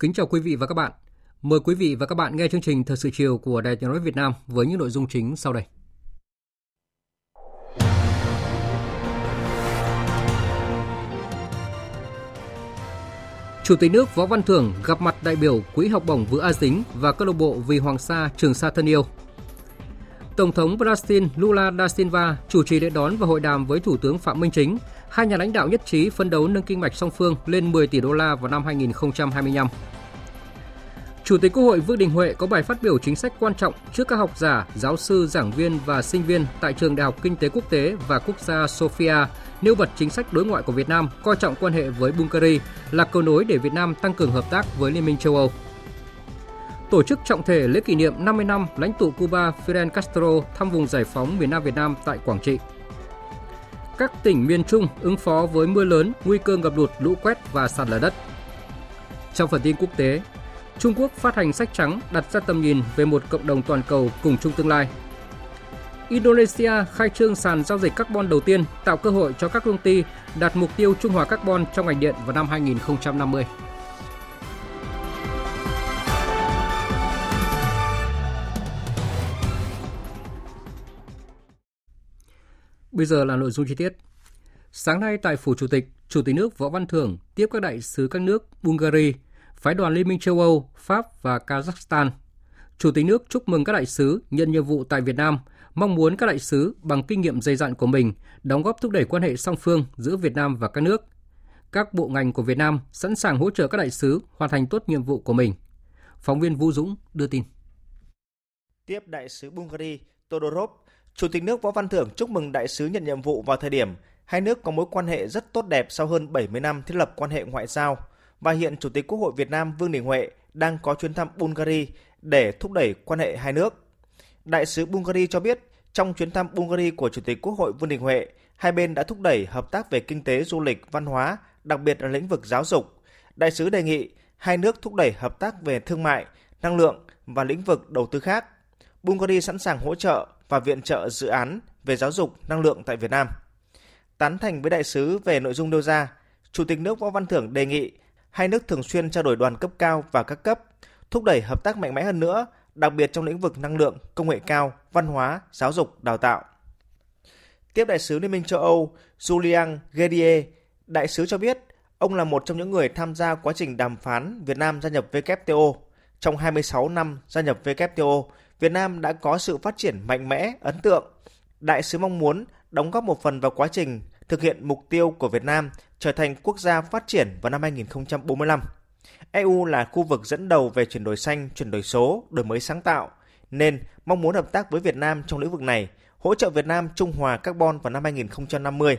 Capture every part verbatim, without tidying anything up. Kính chào quý vị và các bạn. Mời quý vị và các bạn nghe chương trình Thời sự chiều của Đài Tiếng nói Việt Nam với những nội dung chính sau đây. Chủ tịch nước Võ Văn Thưởng gặp mặt đại biểu Quỹ học bổng Vừ A Dính và Câu lạc bộ Vì Hoàng Sa, Trường Sa thân yêu. Tổng thống Brazil Lula da Silva chủ trì lễ đón và hội đàm với Thủ tướng Phạm Minh Chính. Hai nhà lãnh đạo nhất trí phấn đấu nâng kinh mạch song phương lên mười tỷ đô la vào năm hai nghìn không trăm hai mươi lăm. Chủ tịch Quốc hội Vương Đình Huệ có bài phát biểu chính sách quan trọng trước các học giả, giáo sư, giảng viên và sinh viên tại Trường Đại học Kinh tế quốc tế và quốc gia Sophia, nêu bật chính sách đối ngoại của Việt Nam coi trọng quan hệ với Bulgaria là cầu nối để Việt Nam tăng cường hợp tác với Liên minh Châu Âu. Tổ chức trọng thể lễ kỷ niệm năm mươi năm lãnh tụ Cuba Fidel Castro thăm vùng giải phóng miền Nam Việt Nam tại Quảng Trị. Các tỉnh miền Trung ứng phó với mưa lớn, nguy cơ ngập lụt, lũ quét và sạt lở đất. Trong phần tin quốc tế, Trung Quốc phát hành sách trắng đặt ra tầm nhìn về một cộng đồng toàn cầu cùng chung tương lai. Indonesia khai trương sàn giao dịch carbon đầu tiên, tạo cơ hội cho các công ty đạt mục tiêu trung hòa carbon trong ngành điện vào năm hai nghìn không trăm năm mươi. Bây giờ là nội dung chi tiết. Sáng nay tại Phủ Chủ tịch, Chủ tịch nước Võ Văn Thưởng tiếp các đại sứ các nước Bulgaria, Phái đoàn Liên minh Châu Âu, Pháp và Kazakhstan. Chủ tịch nước chúc mừng các đại sứ nhận nhiệm vụ tại Việt Nam, mong muốn các đại sứ bằng kinh nghiệm dày dặn của mình đóng góp thúc đẩy quan hệ song phương giữa Việt Nam và các nước. Các bộ ngành của Việt Nam sẵn sàng hỗ trợ các đại sứ hoàn thành tốt nhiệm vụ của mình. Phóng viên Vũ Dũng đưa tin. Tiếp đại sứ Bulgaria Todorov, Chủ tịch nước Võ Văn Thưởng chúc mừng đại sứ nhận nhiệm vụ vào thời điểm hai nước có mối quan hệ rất tốt đẹp sau hơn bảy mươi năm thiết lập quan hệ ngoại giao, và hiện Chủ tịch Quốc hội Việt Nam Vương Đình Huệ đang có chuyến thăm Bulgaria để thúc đẩy quan hệ hai nước. Đại sứ Bulgaria cho biết trong chuyến thăm Bulgaria của Chủ tịch Quốc hội Vương Đình Huệ, hai bên đã thúc đẩy hợp tác về kinh tế, du lịch, văn hóa, đặc biệt là lĩnh vực giáo dục. Đại sứ đề nghị hai nước thúc đẩy hợp tác về thương mại, năng lượng và lĩnh vực đầu tư khác. Bulgaria sẵn sàng hỗ trợ và viện trợ dự án về giáo dục, năng lượng tại Việt Nam. Tán thành với đại sứ về nội dung nêu ra, Chủ tịch nước Võ Văn Thưởng đề nghị hai nước thường xuyên trao đổi đoàn cấp cao và các cấp, thúc đẩy hợp tác mạnh mẽ hơn nữa, đặc biệt trong lĩnh vực năng lượng, công nghệ cao, văn hóa, giáo dục, đào tạo. Tiếp đại sứ Liên minh châu Âu Julian Gede, đại sứ cho biết ông là một trong những người tham gia quá trình đàm phán Việt Nam gia nhập vê kép tê ô. Trong hai mươi sáu năm gia nhập vê kép tê ô, Việt Nam đã có sự phát triển mạnh mẽ, ấn tượng. Đại sứ mong muốn đóng góp một phần vào quá trình thực hiện mục tiêu của Việt Nam trở thành quốc gia phát triển vào năm hai nghìn không trăm bốn mươi lăm. e u là khu vực dẫn đầu về chuyển đổi xanh, chuyển đổi số, đổi mới sáng tạo, nên mong muốn hợp tác với Việt Nam trong lĩnh vực này, hỗ trợ Việt Nam trung hòa carbon vào năm hai nghìn không trăm năm mươi.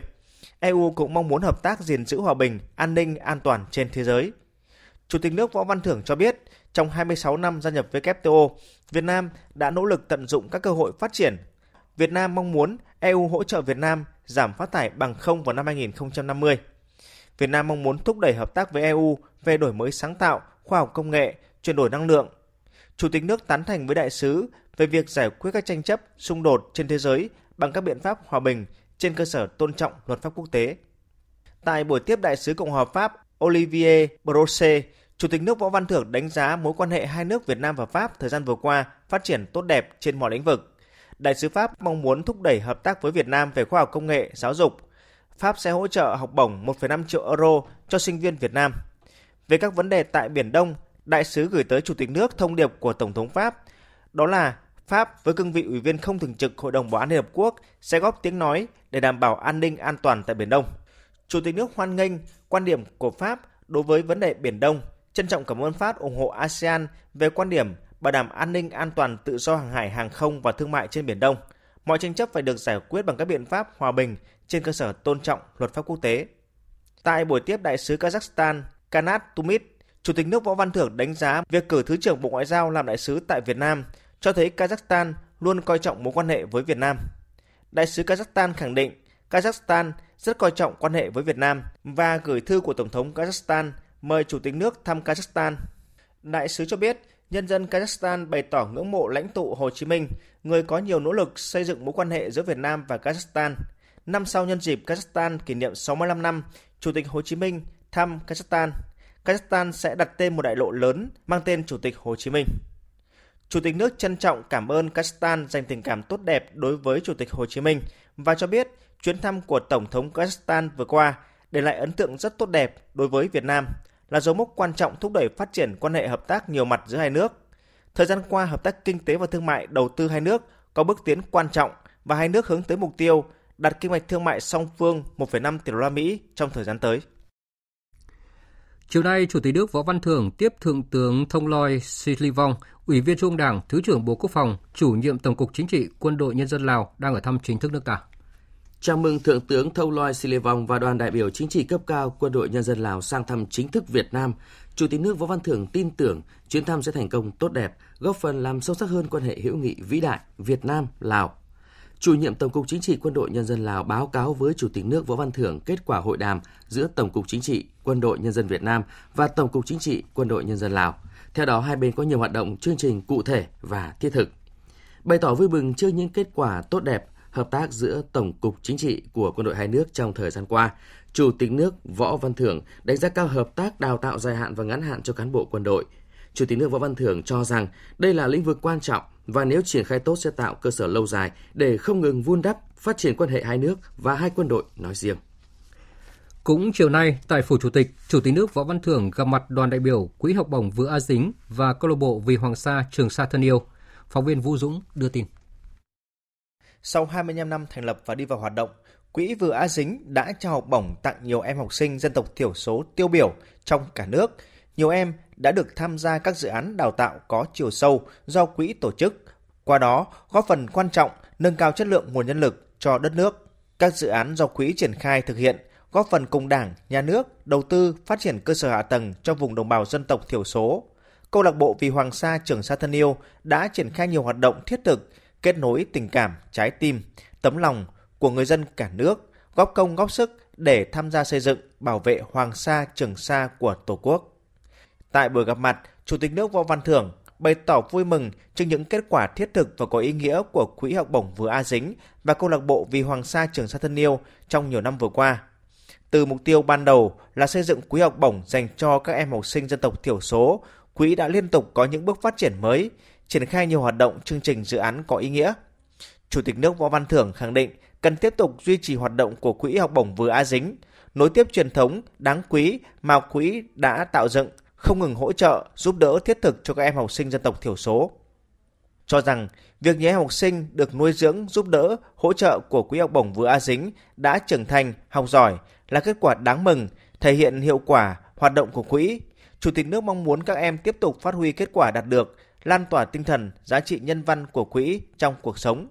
e u cũng mong muốn hợp tác gìn giữ hòa bình, an ninh, an toàn trên thế giới. Chủ tịch nước Võ Văn Thưởng cho biết, trong hai mươi sáu năm gia nhập vê kép tê ô, Việt Nam đã nỗ lực tận dụng các cơ hội phát triển. Việt Nam mong muốn e u hỗ trợ Việt Nam giảm phát thải bằng không vào năm hai nghìn không trăm năm mươi. Việt Nam mong muốn thúc đẩy hợp tác với e u về đổi mới sáng tạo, khoa học công nghệ, chuyển đổi năng lượng. Chủ tịch nước tán thành với đại sứ về việc giải quyết các tranh chấp, xung đột trên thế giới bằng các biện pháp hòa bình trên cơ sở tôn trọng luật pháp quốc tế. Tại buổi tiếp đại sứ Cộng hòa Pháp Olivier Brossé, Chủ tịch nước Võ Văn Thưởng đánh giá mối quan hệ hai nước Việt Nam và Pháp thời gian vừa qua phát triển tốt đẹp trên mọi lĩnh vực. Đại sứ Pháp mong muốn thúc đẩy hợp tác với Việt Nam về khoa học công nghệ, giáo dục. Pháp sẽ hỗ trợ học bổng một phẩy năm triệu euro cho sinh viên Việt Nam. Về các vấn đề tại Biển Đông, đại sứ gửi tới Chủ tịch nước thông điệp của Tổng thống Pháp. Đó là Pháp với cương vị Ủy viên không thường trực Hội đồng Bảo an Liên Hợp Quốc sẽ góp tiếng nói để đảm bảo an ninh an toàn tại Biển Đông. Chủ tịch nước hoan nghênh quan điểm của Pháp đối với vấn đề Biển Đông, trân trọng cảm ơn Pháp ủng hộ ASEAN về quan điểm bảo đảm an ninh an toàn tự do hàng hải, hàng không và thương mại trên Biển Đông. Mọi tranh chấp phải được giải quyết bằng các biện pháp hòa bình trên cơ sở tôn trọng luật pháp quốc tế. Tại buổi tiếp đại sứ Kazakhstan Kanat Tumit, Chủ tịch nước Võ Văn Thưởng đánh giá việc cử Thứ trưởng Bộ Ngoại giao làm đại sứ tại Việt Nam cho thấy Kazakhstan luôn coi trọng mối quan hệ với Việt Nam. Đại sứ Kazakhstan khẳng định Kazakhstan rất coi trọng quan hệ với Việt Nam và gửi thư của Tổng thống Kazakhstan mời Chủ tịch nước thăm Kazakhstan. Đại sứ cho biết nhân dân Kazakhstan bày tỏ ngưỡng mộ lãnh tụ Hồ Chí Minh, người có nhiều nỗ lực xây dựng mối quan hệ giữa Việt Nam và Kazakhstan. Năm sau nhân dịp Kazakhstan kỷ niệm sáu mươi lăm năm Chủ tịch Hồ Chí Minh thăm Kazakhstan, Kazakhstan sẽ đặt tên một đại lộ lớn mang tên Chủ tịch Hồ Chí Minh. Chủ tịch nước trân trọng cảm ơn Kazakhstan dành tình cảm tốt đẹp đối với Chủ tịch Hồ Chí Minh và cho biết chuyến thăm của Tổng thống Kazakhstan vừa qua để lại ấn tượng rất tốt đẹp đối với Việt Nam, là dấu mốc quan trọng thúc đẩy phát triển quan hệ hợp tác nhiều mặt giữa hai nước. Thời gian qua, hợp tác kinh tế và thương mại đầu tư hai nước có bước tiến quan trọng và hai nước hướng tới mục tiêu đạt kim ngạch thương mại song phương một phẩy năm tỷ đô la Mỹ trong thời gian tới. Chiều nay, Chủ tịch nước Võ Văn Thưởng tiếp Thượng tướng Thongloun Sisoulith, Ủy viên Trung ương Đảng, Thứ trưởng Bộ Quốc phòng, Chủ nhiệm Tổng cục Chính trị Quân đội Nhân dân Lào đang ở thăm chính thức nước ta. Chào mừng Thượng tướng Thongloun Sisoulith và đoàn đại biểu chính trị cấp cao Quân đội Nhân dân Lào sang thăm chính thức Việt Nam. Chủ tịch nước Võ Văn Thưởng tin tưởng chuyến thăm sẽ thành công tốt đẹp, góp phần làm sâu sắc hơn quan hệ hữu nghị vĩ đại Việt Nam-Lào. Chủ nhiệm Tổng cục Chính trị Quân đội Nhân dân Lào báo cáo với Chủ tịch nước Võ Văn Thưởng kết quả hội đàm giữa Tổng cục Chính trị Quân đội Nhân dân Việt Nam và Tổng cục Chính trị Quân đội Nhân dân Lào. Theo đó, hai bên có nhiều hoạt động, chương trình cụ thể và thiết thực. Bày tỏ vui mừng trước những kết quả tốt đẹp hợp tác giữa Tổng cục Chính trị của quân đội hai nước trong thời gian qua, Chủ tịch nước Võ Văn Thưởng đánh giá cao hợp tác đào tạo dài hạn và ngắn hạn cho cán bộ quân đội. Chủ tịch nước Võ Văn Thưởng cho rằng đây là lĩnh vực quan trọng và nếu triển khai tốt sẽ tạo cơ sở lâu dài để không ngừng vun đắp, phát triển quan hệ hai nước và hai quân đội nói riêng. Cũng chiều nay, tại Phủ Chủ tịch, Chủ tịch nước Võ Văn Thưởng gặp mặt đoàn đại biểu Quỹ học bổng Vừ A Dính và Câu lạc bộ Vì Hoàng Sa, Trường Sa thân yêu. Phóng viên Vũ Dũng đưa tin. Sau hai mươi lăm năm thành lập và đi vào hoạt động, Quỹ Vừ A Dính đã trao học bổng tặng nhiều em học sinh dân tộc thiểu số tiêu biểu trong cả nước. Nhiều em đã được tham gia các dự án đào tạo có chiều sâu do Quỹ tổ chức, qua đó góp phần quan trọng nâng cao chất lượng nguồn nhân lực cho đất nước. Các dự án do Quỹ triển khai thực hiện góp phần cùng Đảng, Nhà nước đầu tư phát triển cơ sở hạ tầng cho vùng đồng bào dân tộc thiểu số. Câu lạc bộ Vì Hoàng Sa, Trường Sa thân yêu đã triển khai nhiều hoạt động thiết thực, kết nối tình cảm, trái tim, tấm lòng của người dân cả nước, góp công góp sức để tham gia xây dựng, bảo vệ Hoàng Sa, Trường Sa của Tổ quốc. Tại buổi gặp mặt, Chủ tịch nước Võ Văn Thưởng bày tỏ vui mừng trước những kết quả thiết thực và có ý nghĩa của Quỹ học bổng Vừ A Dính và Câu lạc bộ Vì Hoàng Sa, Trường Sa thân yêu trong nhiều năm vừa qua. Từ mục tiêu ban đầu là xây dựng quỹ học bổng dành cho các em học sinh dân tộc thiểu số, quỹ đã liên tục có những bước phát triển mới, triển khai nhiều hoạt động, chương trình, dự án có ý nghĩa. Chủ tịch nước Võ Văn Thưởng khẳng định cần tiếp tục duy trì hoạt động của Quỹ học bổng Vừ A Dính, nối tiếp truyền thống đáng quý mà quỹ đã tạo dựng, không ngừng hỗ trợ, giúp đỡ thiết thực cho các em học sinh dân tộc thiểu số. Cho rằng việc những em học sinh được nuôi dưỡng, giúp đỡ, hỗ trợ của Quỹ học bổng Vừ A Dính đã trưởng thành, học giỏi là kết quả đáng mừng, thể hiện hiệu quả hoạt động của quỹ. Chủ tịch nước mong muốn các em tiếp tục phát huy kết quả đạt được, lan tỏa tinh thần, giá trị nhân văn của quỹ trong cuộc sống.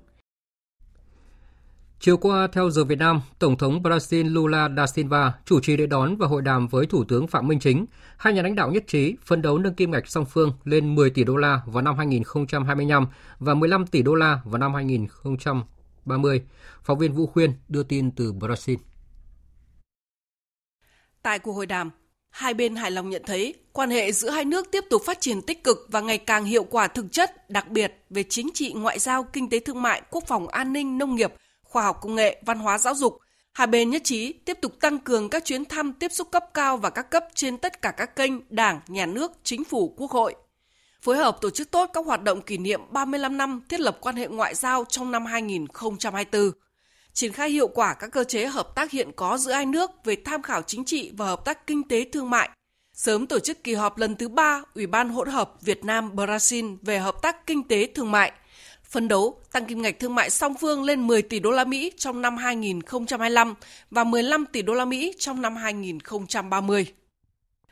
Chiều qua, theo giờ Việt Nam, Tổng thống Brazil Lula da Silva chủ trì lễ đón và hội đàm với Thủ tướng Phạm Minh Chính. Hai nhà lãnh đạo nhất trí phấn đấu nâng kim ngạch song phương lên mười tỷ đô la vào năm hai nghìn không trăm hai mươi lăm và mười lăm tỷ đô la vào năm hai nghìn không trăm ba mươi. Phóng viên Vũ Khuyên đưa tin từ Brazil. Tại cuộc hội đàm, hai bên hài lòng nhận thấy quan hệ giữa hai nước tiếp tục phát triển tích cực và ngày càng hiệu quả thực chất, đặc biệt về chính trị, ngoại giao, kinh tế thương mại, quốc phòng an ninh, nông nghiệp, khoa học công nghệ, văn hóa giáo dục. Hai bên nhất trí tiếp tục tăng cường các chuyến thăm tiếp xúc cấp cao và các cấp trên tất cả các kênh Đảng, Nhà nước, Chính phủ, Quốc hội. Phối hợp tổ chức tốt các hoạt động kỷ niệm ba mươi lăm năm thiết lập quan hệ ngoại giao trong năm hai nghìn không trăm hai mươi tư. Triển khai hiệu quả các cơ chế hợp tác hiện có giữa hai nước về tham khảo chính trị và hợp tác kinh tế thương mại. Sớm tổ chức kỳ họp lần thứ ba Ủy ban hỗn hợp Việt Nam-Brazil về hợp tác kinh tế thương mại. phấn đấu tăng kim ngạch thương mại song phương lên mười tỷ đô la Mỹ trong năm hai nghìn không trăm hai mươi lăm và mười lăm tỷ đô la Mỹ trong năm hai nghìn không trăm ba mươi.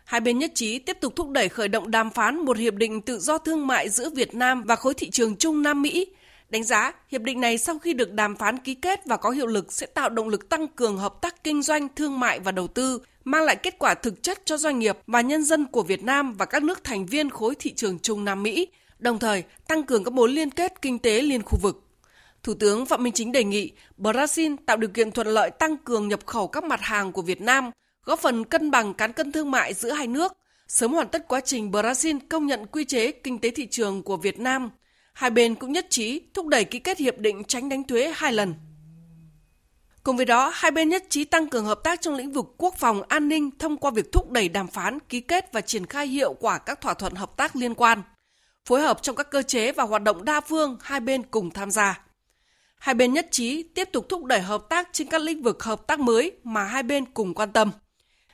Hai bên nhất trí tiếp tục thúc đẩy khởi động đàm phán một hiệp định tự do thương mại giữa Việt Nam và khối thị trường Trung Nam Mỹ. Đánh giá, hiệp định này sau khi được đàm phán ký kết và có hiệu lực sẽ tạo động lực tăng cường hợp tác kinh doanh, thương mại và đầu tư, mang lại kết quả thực chất cho doanh nghiệp và nhân dân của Việt Nam và các nước thành viên khối thị trường Trung Nam Mỹ, đồng thời tăng cường các mối liên kết kinh tế liên khu vực. Thủ tướng Phạm Minh Chính đề nghị Brazil tạo điều kiện thuận lợi tăng cường nhập khẩu các mặt hàng của Việt Nam, góp phần cân bằng cán cân thương mại giữa hai nước, sớm hoàn tất quá trình Brazil công nhận quy chế kinh tế thị trường của Việt Nam. Hai bên cũng nhất trí thúc đẩy ký kết hiệp định tránh đánh thuế hai lần. Cùng với đó, hai bên nhất trí tăng cường hợp tác trong lĩnh vực quốc phòng, an ninh thông qua việc thúc đẩy đàm phán, ký kết và triển khai hiệu quả các thỏa thuận hợp tác liên quan, phối hợp trong các cơ chế và hoạt động đa phương hai bên cùng tham gia. Hai bên nhất trí tiếp tục thúc đẩy hợp tác trên các lĩnh vực hợp tác mới mà hai bên cùng quan tâm.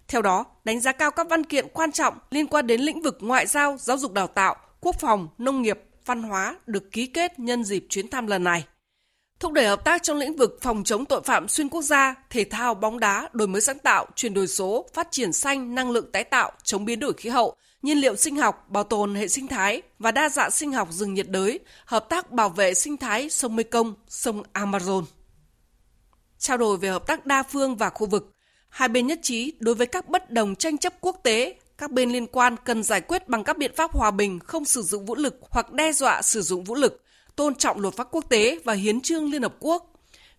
Theo đó, đánh giá cao các văn kiện quan trọng liên quan đến lĩnh vực ngoại giao, giáo dục đào tạo, quốc phòng, nông nghiệp, văn hóa được ký kết nhân dịp chuyến thăm lần này. Thúc đẩy hợp tác trong lĩnh vực phòng chống tội phạm xuyên quốc gia, thể thao, bóng đá, đổi mới sáng tạo, chuyển đổi số, phát triển xanh, năng lượng tái tạo, chống biến đổi khí hậu, nhiên liệu sinh học, bảo tồn hệ sinh thái và đa dạng sinh học rừng nhiệt đới, hợp tác bảo vệ sinh thái sông Mekong, sông Amazon. Trao đổi về hợp tác đa phương và khu vực, hai bên nhất trí đối với các bất đồng tranh chấp quốc tế, các bên liên quan cần giải quyết bằng các biện pháp hòa bình, không sử dụng vũ lực hoặc đe dọa sử dụng vũ lực, tôn trọng luật pháp quốc tế và hiến chương Liên Hợp Quốc.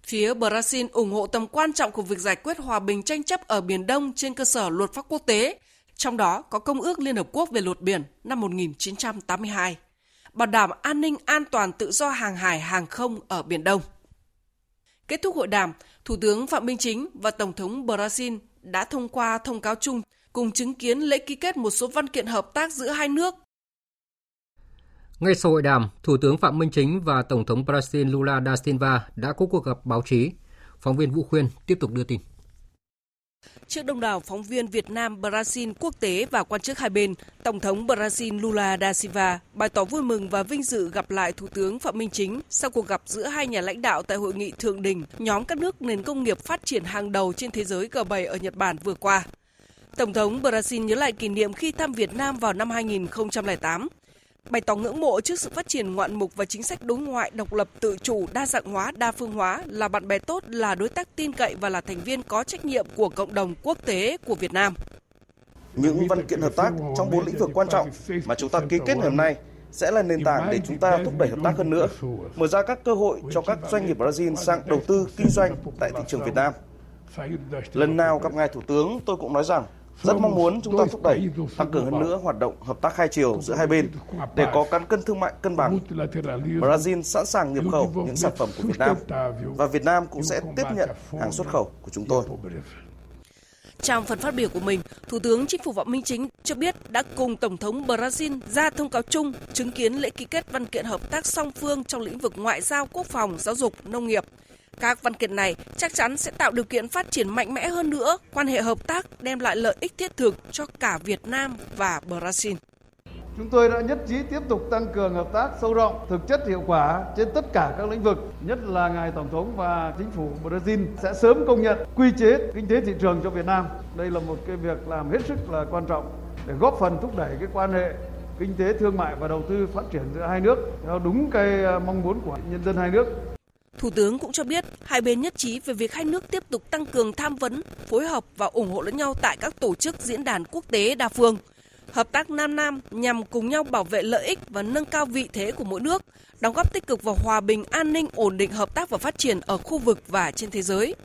Phía Brazil ủng hộ tầm quan trọng của việc giải quyết hòa bình tranh chấp ở Biển Đông trên cơ sở luật pháp quốc tế, trong đó có Công ước Liên Hợp Quốc về luật biển năm một nghìn chín trăm tám mươi hai, bảo đảm an ninh an toàn tự do hàng hải hàng không ở Biển Đông. Kết thúc hội đàm, Thủ tướng Phạm Minh Chính và Tổng thống Brazil đã thông qua thông cáo chung cùng chứng kiến lễ ký kết một số văn kiện hợp tác giữa hai nước. Ngay sau hội đàm, Thủ tướng Phạm Minh Chính và Tổng thống Brazil Lula da Silva đã có cuộc gặp báo chí. Phóng viên Vũ Khuyên tiếp tục đưa tin. Trước đông đảo phóng viên Việt Nam, Brazil, quốc tế và quan chức hai bên, Tổng thống Brazil Lula da Silva bày tỏ vui mừng và vinh dự gặp lại Thủ tướng Phạm Minh Chính sau cuộc gặp giữa hai nhà lãnh đạo tại hội nghị thượng đỉnh nhóm các nước nền công nghiệp phát triển hàng đầu trên thế giới G bảy ở Nhật Bản vừa qua. Tổng thống Brazil nhớ lại kỷ niệm khi thăm Việt Nam vào năm hai nghìn không trăm lẻ tám, bày tỏ ngưỡng mộ trước sự phát triển ngoạn mục và chính sách đối ngoại độc lập, tự chủ, đa dạng hóa, đa phương hóa, là bạn bè tốt, là đối tác tin cậy và là thành viên có trách nhiệm của cộng đồng quốc tế của Việt Nam. Những văn kiện hợp tác trong bốn lĩnh vực quan trọng mà chúng ta ký kết ngày hôm nay sẽ là nền tảng để chúng ta thúc đẩy hợp tác hơn nữa, mở ra các cơ hội cho các doanh nghiệp Brazil sang đầu tư kinh doanh tại thị trường Việt Nam. Lần nào gặp ngài Thủ tướng, tôi cũng nói rằng rất mong muốn chúng ta thúc đẩy, tăng cường hơn nữa hoạt động hợp tác hai chiều giữa hai bên để có cán cân thương mại cân bằng. Brazil sẵn sàng nhập khẩu những sản phẩm của Việt Nam và Việt Nam cũng sẽ tiếp nhận hàng xuất khẩu của chúng tôi. Trong phần phát biểu của mình, Thủ tướng Chính phủ Phạm Minh Chính cho biết đã cùng Tổng thống Brazil ra thông cáo chung chứng kiến lễ ký kết văn kiện hợp tác song phương trong lĩnh vực ngoại giao, quốc phòng, giáo dục, nông nghiệp. Các văn kiện này chắc chắn sẽ tạo điều kiện phát triển mạnh mẽ hơn nữa quan hệ hợp tác, đem lại lợi ích thiết thực cho cả Việt Nam và Brazil. Chúng tôi đã nhất trí tiếp tục tăng cường hợp tác sâu rộng, thực chất hiệu quả trên tất cả các lĩnh vực, nhất là ngài Tổng thống và Chính phủ Brazil sẽ sớm công nhận quy chế kinh tế thị trường cho Việt Nam. Đây là một cái việc làm hết sức là quan trọng để góp phần thúc đẩy cái quan hệ kinh tế, thương mại và đầu tư phát triển giữa hai nước theo đúng cái mong muốn của nhân dân hai nước. Thủ tướng cũng cho biết hai bên nhất trí về việc hai nước tiếp tục tăng cường tham vấn, phối hợp và ủng hộ lẫn nhau tại các tổ chức diễn đàn quốc tế đa phương. Hợp tác Nam Nam nhằm cùng nhau bảo vệ lợi ích và nâng cao vị thế của mỗi nước, đóng góp tích cực vào hòa bình, an ninh, ổn định, hợp tác và phát triển ở khu vực và trên thế giới.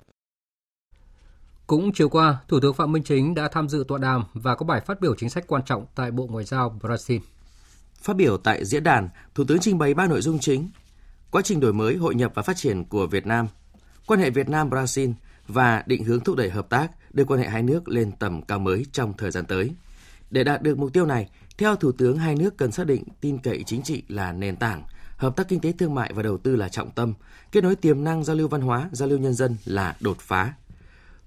Cũng chiều qua, Thủ tướng Phạm Minh Chính đã tham dự tọa đàm và có bài phát biểu chính sách quan trọng tại Bộ Ngoại giao Brazil. Phát biểu tại diễn đàn, Thủ tướng trình bày ba nội dung chính: quá trình đổi mới, hội nhập và phát triển của Việt Nam, quan hệ Việt Nam-Brazil và định hướng thúc đẩy hợp tác đưa quan hệ hai nước lên tầm cao mới trong thời gian tới. Để đạt được mục tiêu này, theo Thủ tướng, hai nước cần xác định tin cậy chính trị là nền tảng, hợp tác kinh tế thương mại và đầu tư là trọng tâm, kết nối tiềm năng giao lưu văn hóa, giao lưu nhân dân là đột phá.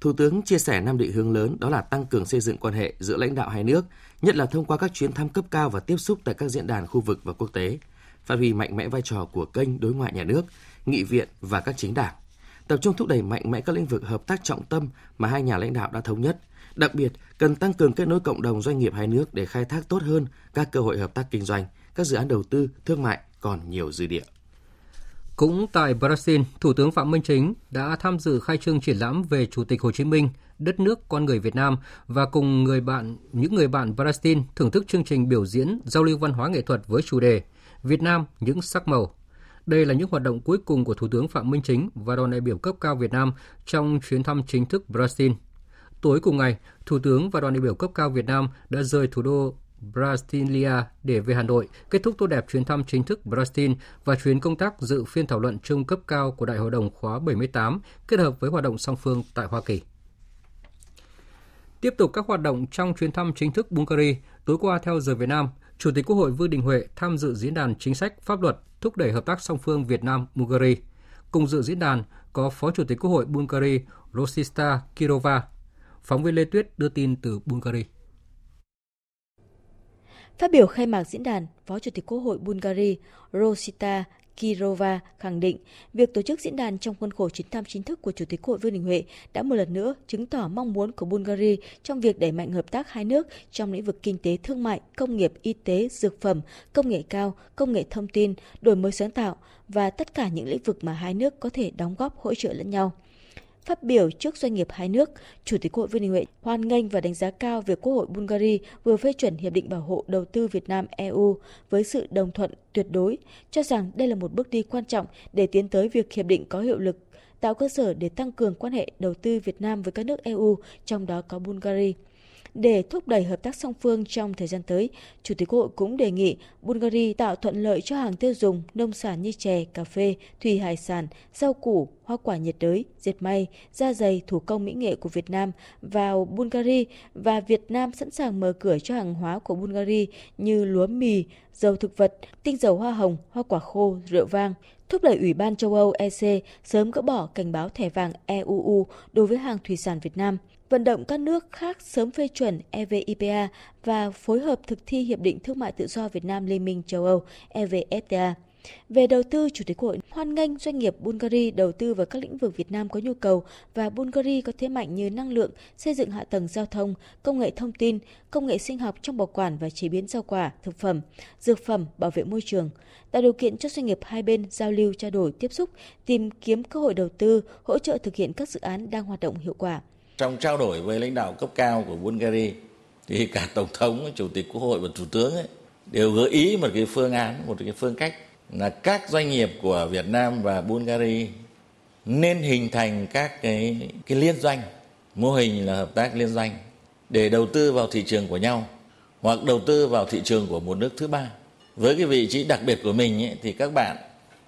Thủ tướng chia sẻ năm định hướng lớn, đó là tăng cường xây dựng quan hệ giữa lãnh đạo hai nước, nhất là thông qua các chuyến thăm cấp cao và tiếp xúc tại các diễn đàn khu vực và quốc tế. phát huy mạnh mẽ vai trò của kênh đối ngoại nhà nước, nghị viện và các chính đảng, tập trung thúc đẩy mạnh mẽ các lĩnh vực hợp tác trọng tâm mà hai nhà lãnh đạo đã thống nhất. Đặc biệt, cần tăng cường kết nối cộng đồng doanh nghiệp hai nước để khai thác tốt hơn các cơ hội hợp tác kinh doanh, các dự án đầu tư, thương mại còn nhiều dư địa. Cũng tại Brazil, Thủ tướng Phạm Minh Chính đã tham dự khai trương triển lãm về Chủ tịch Hồ Chí Minh, đất nước con người Việt Nam và cùng người bạn, những người bạn Brazil thưởng thức chương trình biểu diễn giao lưu văn hóa nghệ thuật với chủ đề Việt Nam những sắc màu. Đây là những hoạt động cuối cùng của Thủ tướng Phạm Minh Chính và đoàn đại biểu cấp cao Việt Nam trong chuyến thăm chính thức Brazil. Tối cùng ngày, Thủ tướng và đoàn đại biểu cấp cao Việt Nam đã rời thủ đô Brasilia để về Hà Nội, kết thúc tốt đẹp chuyến thăm chính thức Brazil và chuyến công tác dự phiên thảo luận chung cấp cao của Đại hội đồng khóa bảy mươi tám kết hợp với hoạt động song phương tại Hoa Kỳ. Tiếp tục các hoạt động trong chuyến thăm chính thức Bulgaria, tối qua theo giờ Việt Nam, Chủ tịch Quốc hội Vương Đình Huệ tham dự diễn đàn chính sách pháp luật thúc đẩy hợp tác song phương Việt Nam Bulgaria. Cùng dự diễn đàn có Phó Chủ tịch Quốc hội Bulgaria Rositsa Kirova. Phóng viên Lê Tuyết đưa tin từ Bulgaria. Phát biểu khai mạc diễn đàn, Phó Chủ tịch Quốc hội Bulgaria Rositsa Kirova khẳng định việc tổ chức diễn đàn trong khuôn khổ chuyến thăm chính thức của Chủ tịch Quốc hội Vương Đình Huệ đã một lần nữa chứng tỏ mong muốn của Bulgaria trong việc đẩy mạnh hợp tác hai nước trong lĩnh vực kinh tế, thương mại, công nghiệp, y tế, dược phẩm, công nghệ cao, công nghệ thông tin, đổi mới sáng tạo và tất cả những lĩnh vực mà hai nước có thể đóng góp hỗ trợ lẫn nhau. Phát biểu trước doanh nghiệp hai nước, Chủ tịch Quốc hội Vương Đình Huệ hoan nghênh và đánh giá cao việc Quốc hội Bulgaria vừa phê chuẩn Hiệp định Bảo hộ Đầu tư Việt Nam E U với sự đồng thuận tuyệt đối, cho rằng đây là một bước đi quan trọng để tiến tới việc hiệp định có hiệu lực, tạo cơ sở để tăng cường quan hệ đầu tư Việt Nam với các nước E U, trong đó có Bulgaria. Để thúc đẩy hợp tác song phương trong thời gian tới, Chủ tịch Quốc hội cũng đề nghị Bulgaria tạo thuận lợi cho hàng tiêu dùng, nông sản như chè, cà phê, thủy hải sản, rau củ, hoa quả nhiệt đới, dệt may, da giày, thủ công mỹ nghệ của Việt Nam vào Bulgaria và Việt Nam sẵn sàng mở cửa cho hàng hóa của Bulgaria như lúa mì, dầu thực vật, tinh dầu hoa hồng, hoa quả khô, rượu vang. Thúc đẩy Ủy ban Châu Âu E C sớm gỡ bỏ cảnh báo thẻ vàng E U U đối với hàng thủy sản Việt Nam. Vận động các nước khác sớm phê chuẩn E V I P A và phối hợp thực thi Hiệp định Thương mại Tự do Việt Nam Liên minh Châu Âu E V F T A. Về đầu tư, Chủ tịch Quốc hội hoan nghênh doanh nghiệp Bulgaria đầu tư vào các lĩnh vực Việt Nam có nhu cầu và Bulgaria có thế mạnh như năng lượng, xây dựng hạ tầng giao thông, công nghệ thông tin, công nghệ sinh học trong bảo quản và chế biến rau quả, thực phẩm, dược phẩm, bảo vệ môi trường, tạo điều kiện cho doanh nghiệp hai bên giao lưu, trao đổi, tiếp xúc, tìm kiếm cơ hội đầu tư, hỗ trợ thực hiện các dự án đang hoạt động hiệu quả. Trong trao đổi với lãnh đạo cấp cao của Bulgaria thì cả Tổng thống, Chủ tịch Quốc hội và Thủ tướng ấy, đều gợi ý một cái phương án, một cái phương cách là các doanh nghiệp của Việt Nam và Bulgaria nên hình thành các cái, cái liên doanh, mô hình là hợp tác liên doanh để đầu tư vào thị trường của nhau hoặc đầu tư vào thị trường của một nước thứ ba. Với cái vị trí đặc biệt của mình ấy, thì các bạn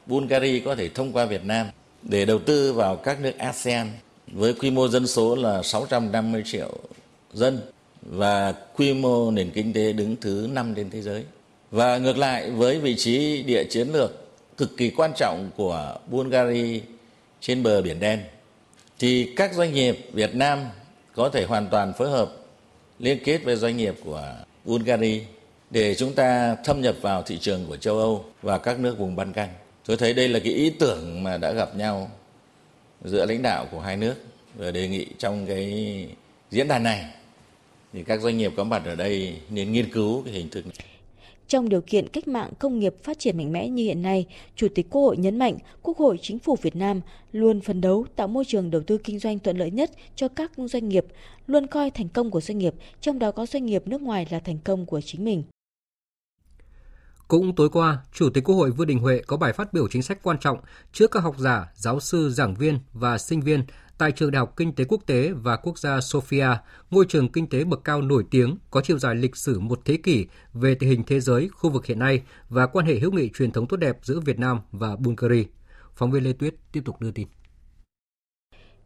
Bulgaria có thể thông qua Việt Nam để đầu tư vào các nước ASEAN. Với quy mô dân số là sáu trăm năm mươi triệu dân và quy mô nền kinh tế đứng thứ năm trên thế giới. Và ngược lại với vị trí địa chiến lược cực kỳ quan trọng của Bulgaria trên bờ Biển Đen thì các doanh nghiệp Việt Nam có thể hoàn toàn phối hợp liên kết với doanh nghiệp của Bulgaria để chúng ta thâm nhập vào thị trường của châu Âu và các nước vùng Ban Căng. Tôi thấy đây là cái ý tưởng mà đã gặp nhau giữa lãnh đạo của hai nước và đề nghị trong cái diễn đàn này thì các doanh nghiệp có mặt ở đây nên nghiên cứu cái hình thức này. Trong điều kiện cách mạng công nghiệp phát triển mạnh mẽ như hiện nay, Chủ tịch Quốc hội nhấn mạnh Quốc hội, Chính phủ Việt Nam luôn phấn đấu tạo môi trường đầu tư kinh doanh thuận lợi nhất cho các doanh nghiệp, luôn coi thành công của doanh nghiệp, trong đó có doanh nghiệp nước ngoài là thành công của chính mình. Cũng tối qua, Chủ tịch Quốc hội Vương Đình Huệ có bài phát biểu chính sách quan trọng trước các học giả, giáo sư, giảng viên và sinh viên tại Trường Đại học Kinh tế quốc tế và quốc gia Sophia, ngôi trường kinh tế bậc cao nổi tiếng có chiều dài lịch sử một thế kỷ về tình hình thế giới, khu vực hiện nay và quan hệ hữu nghị truyền thống tốt đẹp giữa Việt Nam và Bulgaria. Phóng viên Lê Tuyết tiếp tục đưa tin.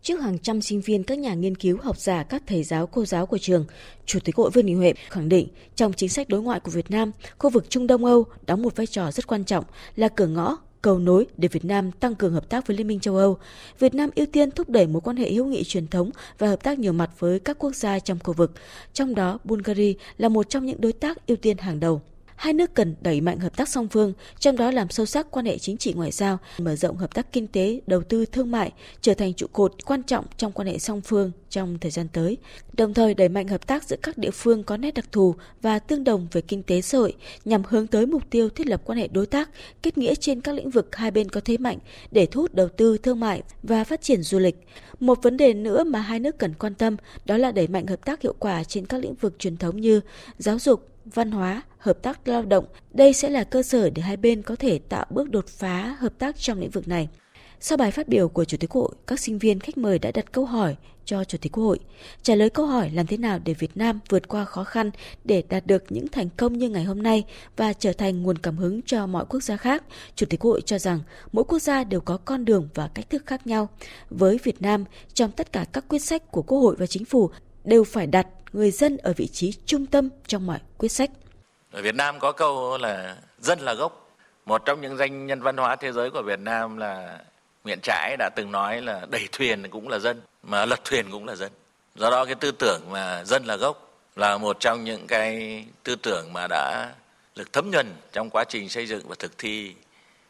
Trước hàng trăm sinh viên, các nhà nghiên cứu, học giả, các thầy giáo, cô giáo của trường, Chủ tịch Quốc hội Vương Đình Huệ khẳng định trong chính sách đối ngoại của Việt Nam, khu vực Trung Đông Âu đóng một vai trò rất quan trọng, là cửa ngõ, cầu nối để Việt Nam tăng cường hợp tác với Liên minh châu Âu. Việt Nam ưu tiên thúc đẩy mối quan hệ hữu nghị truyền thống và hợp tác nhiều mặt với các quốc gia trong khu vực, trong đó Bulgaria là một trong những đối tác ưu tiên hàng đầu. hai nước cần đẩy mạnh hợp tác song phương, trong đó làm sâu sắc quan hệ chính trị ngoại giao, mở rộng hợp tác kinh tế, đầu tư thương mại, trở thành trụ cột quan trọng trong quan hệ song phương trong thời gian tới. Đồng thời đẩy mạnh hợp tác giữa các địa phương có nét đặc thù và tương đồng về kinh tế xã hội nhằm hướng tới mục tiêu thiết lập quan hệ đối tác kết nghĩa trên các lĩnh vực hai bên có thế mạnh để thu hút đầu tư thương mại và phát triển du lịch. Một vấn đề nữa mà hai nước cần quan tâm đó là đẩy mạnh hợp tác hiệu quả trên các lĩnh vực truyền thống như giáo dục, văn hóa, hợp tác lao động. Đây sẽ là cơ sở để hai bên có thể tạo bước đột phá hợp tác trong lĩnh vực này. Sau bài phát biểu của Chủ tịch Quốc hội, các sinh viên khách mời đã đặt câu hỏi cho Chủ tịch Quốc hội. Trả lời câu hỏi làm thế nào để Việt Nam vượt qua khó khăn để đạt được những thành công như ngày hôm nay và trở thành nguồn cảm hứng cho mọi quốc gia khác, Chủ tịch Quốc hội cho rằng mỗi quốc gia đều có con đường và cách thức khác nhau. Với Việt Nam, trong tất cả các quyết sách của Quốc hội và Chính phủ đều phải đặt người dân ở vị trí trung tâm trong mọi quyết sách. Ở Việt Nam có câu là dân là gốc. Một trong những danh nhân văn hóa thế giới của Việt Nam là Nguyễn Trãi đã từng nói là đẩy thuyền cũng là dân, mà lật thuyền cũng là dân. Do đó cái tư tưởng mà dân là gốc là một trong những cái tư tưởng mà đã được thấm nhuần trong quá trình xây dựng và thực thi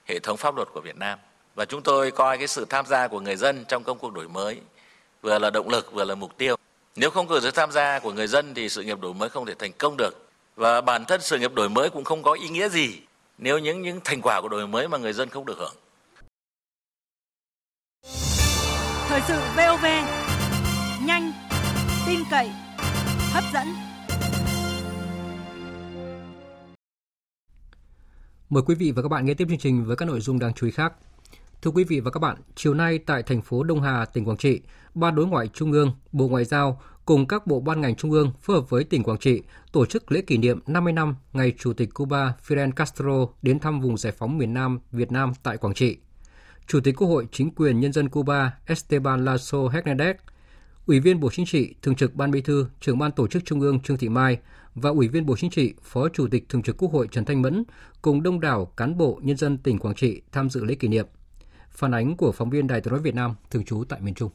hệ thống pháp luật của Việt Nam. Và chúng tôi coi cái sự tham gia của người dân trong công cuộc đổi mới vừa là động lực vừa là mục tiêu. Nếu không có sự tham gia của người dân thì sự nghiệp đổi mới không thể thành công được. Và bản thân sự nghiệp đổi mới cũng không có ý nghĩa gì nếu những những thành quả của đổi mới mà người dân không được hưởng. Thời sự vê o vê, nhanh, tin cậy, hấp dẫn. Mời quý vị và các bạn nghe tiếp chương trình với các nội dung đáng chú ý khác. Thưa quý vị và các bạn, chiều nay tại thành phố Đông Hà, tỉnh Quảng Trị, Ban Đối ngoại Trung ương, Bộ Ngoại giao cùng các bộ ban ngành Trung ương phối hợp với tỉnh Quảng Trị tổ chức lễ kỷ niệm năm mươi năm ngày Chủ tịch Cuba Fidel Castro đến thăm vùng giải phóng miền Nam Việt Nam tại Quảng Trị. Chủ tịch Quốc hội Chính quyền Nhân dân Cuba Esteban Lazo Hernández, Ủy viên Bộ Chính trị, Thường trực Ban Bí thư, Trưởng Ban Tổ chức Trung ương Trương Thị Mai và Ủy viên Bộ Chính trị, Phó Chủ tịch Thường trực Quốc hội Trần Thanh Mẫn cùng đông đảo cán bộ nhân dân tỉnh Quảng Trị tham dự lễ kỷ niệm. Phản ánh của phóng viên Đài Tiếng nói Việt Nam thường trú tại miền Trung.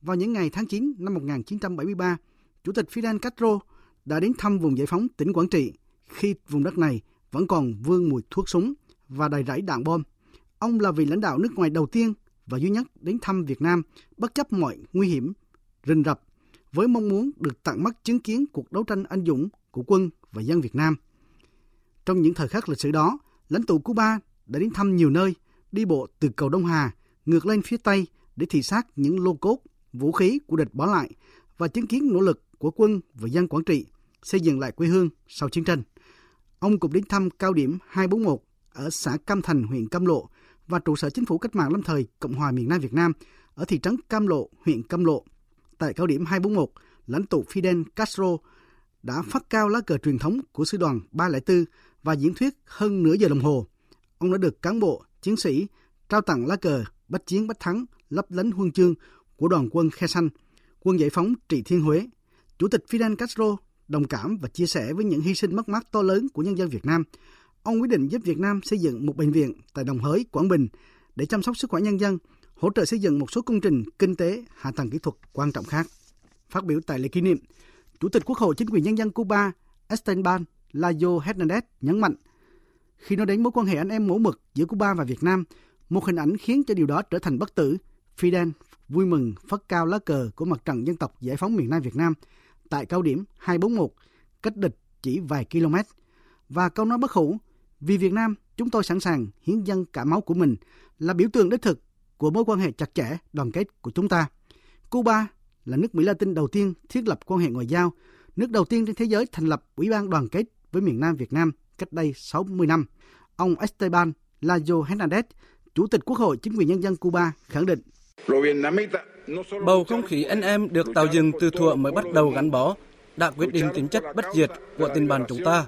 Vào những ngày tháng chín năm một nghìn chín trăm bảy mươi ba, Chủ tịch Fidel Castro đã đến thăm vùng giải phóng tỉnh Quảng Trị khi vùng đất này vẫn còn vương mùi thuốc súng và đầy rẫy đạn bom. Ông là vị lãnh đạo nước ngoài đầu tiên và duy nhất đến thăm Việt Nam bất chấp mọi nguy hiểm, rình rập, với mong muốn được tận mắt chứng kiến cuộc đấu tranh anh dũng của quân và dân Việt Nam. Trong những thời khắc lịch sử đó, lãnh tụ Cuba đã đến thăm nhiều nơi, đi bộ từ cầu Đông Hà ngược lên phía Tây để thị sát những lô cốt, vũ khí của địch bỏ lại và chứng kiến nỗ lực của quân và dân Quảng Trị xây dựng lại quê hương sau chiến tranh. Ông cũng đến thăm cao điểm hai bốn một ở xã Cam Thành, huyện Cam Lộ và trụ sở Chính phủ Cách mạng lâm thời Cộng hòa miền Nam Việt Nam ở thị trấn Cam Lộ, huyện Cam Lộ. Tại cao điểm hai bốn một, lãnh tụ Fidel Castro đã phát cao lá cờ truyền thống của sư đoàn ba không bốn và diễn thuyết hơn nửa giờ đồng hồ. Ông đã được cán bộ, chiến sĩ trao tặng lá cờ Bách chiến bách thắng lấp lánh huân chương của đoàn quân Khe Sanh, quân giải phóng Trị Thiên Huế. Chủ tịch Fidel Castro đồng cảm và chia sẻ với những hy sinh mất mát to lớn của nhân dân Việt Nam. Ông quyết định giúp Việt Nam xây dựng một bệnh viện tại Đồng Hới, Quảng Bình để chăm sóc sức khỏe nhân dân, hỗ trợ xây dựng một số công trình kinh tế, hạ tầng kỹ thuật quan trọng khác. Phát biểu tại lễ kỷ niệm, Chủ tịch Quốc hội Chính quyền Nhân dân Cuba Esteban Lazo Hernández nhấn mạnh, khi nói đến mối quan hệ anh em mẫu mực giữa Cuba và Việt Nam, một hình ảnh khiến cho điều đó trở thành bất tử, Fidel vui mừng phất cao lá cờ của Mặt trận Dân tộc Giải phóng miền Nam Việt Nam tại cao điểm hai bốn một, cách địch chỉ vài km. Và câu nói bất hủ, vì Việt Nam, chúng tôi sẵn sàng hiến dâng cả máu của mình là biểu tượng đích thực của mối quan hệ chặt chẽ, đoàn kết của chúng ta. Cuba là nước Mỹ Latin đầu tiên thiết lập quan hệ ngoại giao, nước đầu tiên trên thế giới thành lập Ủy ban đoàn kết với miền Nam Việt Nam cách đây sáu mươi năm. Ông Esteban Lazo Hernández, Chủ tịch Quốc hội Chính quyền Nhân dân Cuba khẳng định, bầu không khí anh em được tạo dựng từ thuở mới bắt đầu gắn bó đã quyết định tính chất bất diệt của tình bạn chúng ta.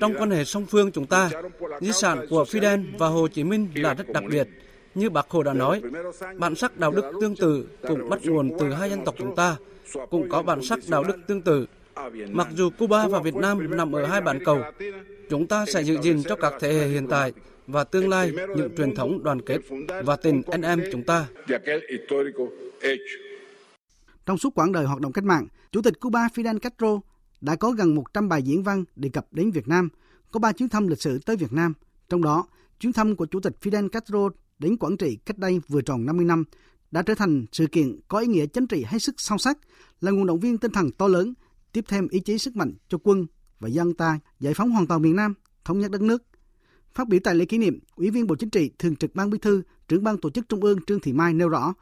Trong quan hệ song phương chúng ta, di sản của Fidel và Hồ Chí Minh là rất đặc biệt. Như Bác Hồ đã nói, bản sắc đạo đức tương tự cũng bắt nguồn từ hai dân tộc chúng ta, cũng có bản sắc đạo đức tương tự. Mặc dù Cuba và Việt Nam nằm ở hai bán cầu, chúng ta sẽ giữ gìn cho các thế hệ hiện tại và tương lai những truyền thống đoàn kết và tình anh em chúng ta. Trong suốt quãng đời hoạt động cách mạng, Chủ tịch Cuba Fidel Castro đã có gần một trăm bài diễn văn đề cập đến Việt Nam, có ba chuyến thăm lịch sử tới Việt Nam, trong đó chuyến thăm của Chủ tịch Fidel Castro đến Quảng Trị cách đây vừa tròn năm mươi năm đã trở thành sự kiện có ý nghĩa chính trị hết sức sâu sắc, là nguồn động viên tinh thần to lớn, tiếp thêm ý chí sức mạnh cho quân và dân ta giải phóng hoàn toàn miền Nam, thống nhất đất nước. Phát biểu tại lễ kỷ niệm, Ủy viên Bộ Chính trị, Thường trực Ban Bí thư, Trưởng Ban Tổ chức Trung ương Trương Thị Mai nêu rõ: